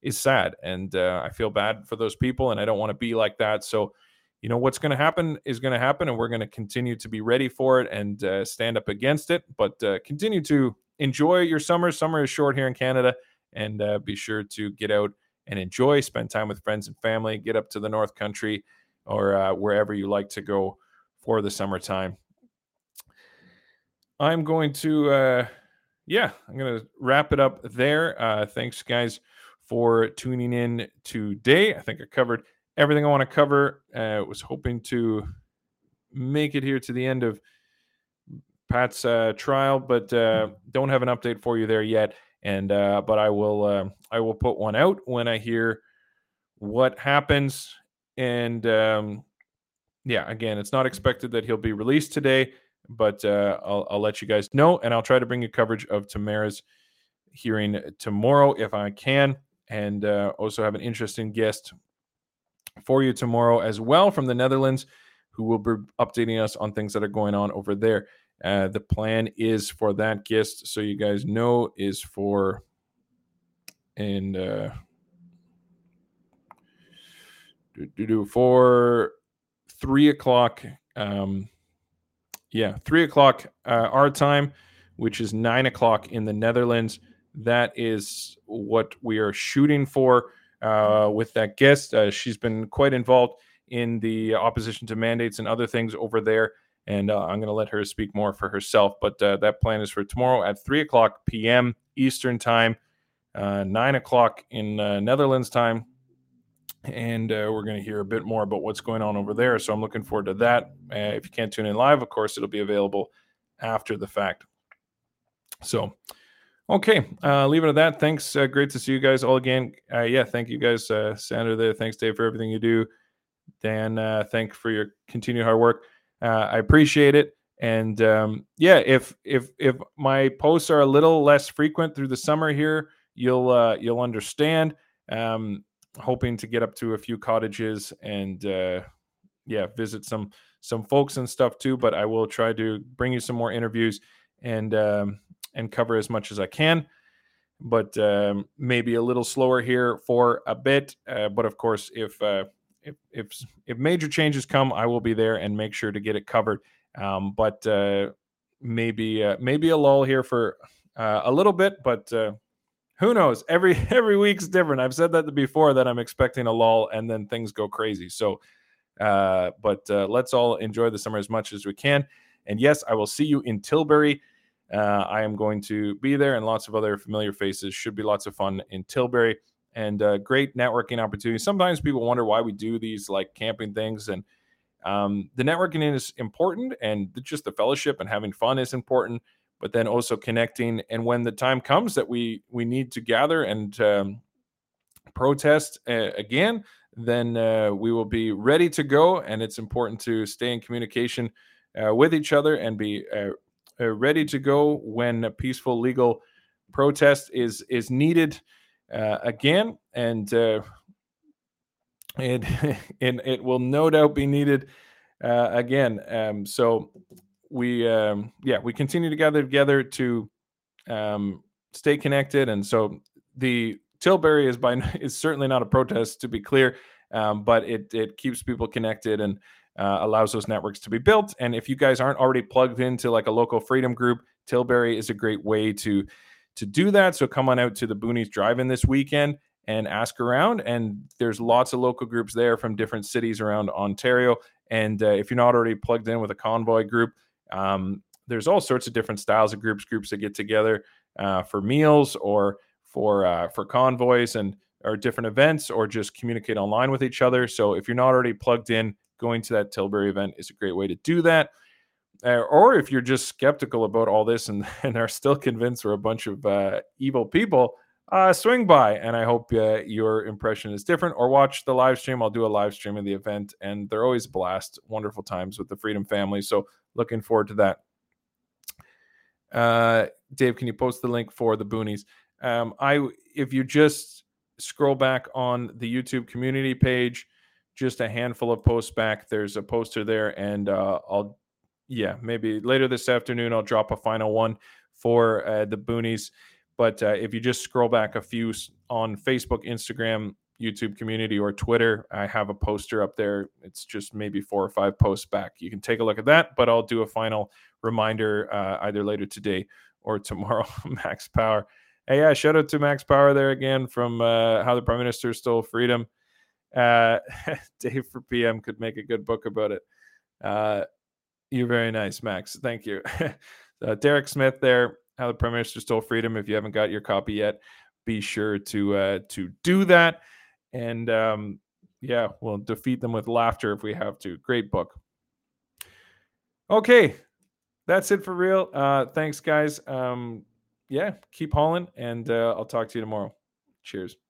is sad. And uh, I feel bad for those people, and I don't want to be like that. So, you know, what's going to happen is going to happen, and we're going to continue to be ready for it and uh, stand up against it, but uh, continue to enjoy your summer. Summer is short here in Canada, and uh, be sure to get out and enjoy, spend time with friends and family, get up to the North Country or uh, wherever you like to go for the summertime. I'm going to, uh, yeah, I'm going to wrap it up there. Uh, thanks, guys, for tuning in today. I think I covered everything I want to cover. I uh, was hoping to make it here to the end of Pat's uh, trial, but uh, don't have an update for you there yet. And uh, but I will, uh, I will put one out when I hear what happens. And um, yeah, again, it's not expected that he'll be released today. But uh, I'll, I'll let you guys know, and I'll try to bring you coverage of Tamara's hearing tomorrow if I can, and uh, also have an interesting guest for you tomorrow as well from the Netherlands, who will be updating us on things that are going on over there. Uh, the plan is for that guest, so you guys know, is for, and uh, do, do, do, for three o'clock. Um, yeah, three o'clock uh, our time, which is nine o'clock in the Netherlands. That is what we are shooting for uh, with that guest. Uh, she's been quite involved in the opposition to mandates and other things over there. And uh, I'm going to let her speak more for herself. But uh, that plan is for tomorrow at three o'clock p.m. Eastern time, uh, nine o'clock in uh, Netherlands time. And uh, we're going to hear a bit more about what's going on over there. So I'm looking forward to that. Uh, if you can't tune in live, of course, it'll be available after the fact. So, okay, uh, leave it at that. Thanks. Uh, great to see you guys all again. Uh, yeah, thank you guys. Uh, Sandra there, thanks, Dave, for everything you do. Dan, uh, thank you for your continued hard work. Uh, I appreciate it. And um, yeah, if if if my posts are a little less frequent through the summer here, you'll uh, you'll understand. Um, hoping to get up to a few cottages and uh, yeah, visit some some folks and stuff too. But I will try to bring you some more interviews and um, and cover as much as I can. But um, maybe a little slower here for a bit. Uh, but of course, if uh, If, if if major changes come, I will be there and make sure to get it covered. Um, but uh, maybe uh, maybe a lull here for uh, a little bit, but uh, who knows? Every every week's different. I've said that before, that I'm expecting a lull and then things go crazy. So, uh, but uh, let's all enjoy the summer as much as we can. And yes, I will see you in Tilbury. Uh, I am going to be there, and lots of other familiar faces. Should be lots of fun in Tilbury. And uh, great networking opportunities. Sometimes people wonder why we do these like camping things, and um, the networking is important, and just the fellowship and having fun is important. But then also connecting, and when the time comes that we we need to gather and um, protest uh, again, then uh, we will be ready to go. And it's important to stay in communication uh, with each other and be uh, uh, ready to go when a peaceful, legal protest is is needed. Uh, again, and uh, it, it it will no doubt be needed uh, again. Um, so we, um, yeah, we continue to gather together to um, stay connected. And so the Tilbury is by is certainly not a protest, to be clear, um, but it it keeps people connected and uh, allows those networks to be built. And if you guys aren't already plugged into like a local freedom group, Tilbury is a great way to. to do that. So come on out to the Boonies Drive-In this weekend and ask around. And there's lots of local groups there from different cities around Ontario. And uh, if you're not already plugged in with a convoy group, um, there's all sorts of different styles of groups, groups that get together uh, for meals or for uh, for convoys and or different events, or just communicate online with each other. So if you're not already plugged in, going to that Tilbury event is a great way to do that. Uh, or if you're just skeptical about all this and, and are still convinced we're a bunch of uh, evil people, uh, swing by. And I hope uh, your impression is different, or watch the live stream. I'll do a live stream of the event, and they're always a blast. Wonderful times with the Freedom family. So looking forward to that. Uh, Dave, can you post the link for the Boonies? Um, I, if you just scroll back on the YouTube community page, just a handful of posts back, there's a poster there, and uh, I'll Yeah, maybe later this afternoon I'll drop a final one for uh, the Boonies. But uh, if you just scroll back a few on Facebook, Instagram, YouTube community, or Twitter, I have a poster up there. It's just maybe four or five posts back. You can take a look at that, but I'll do a final reminder uh, either later today or tomorrow. Max Power. Hey, yeah, shout out to Max Power there again from uh, How the Prime Minister Stole Freedom. Uh, Dave for P M could make a good book about it. Uh, You're very nice, Max. Thank you. uh, Derek Smith there, How the Prime Minister Stole Freedom. If you haven't got your copy yet, be sure to uh, to do that. And um, yeah, we'll defeat them with laughter if we have to. Great book. Okay, that's it for real. Uh, thanks, guys. Um, yeah, keep hauling, and uh, I'll talk to you tomorrow. Cheers.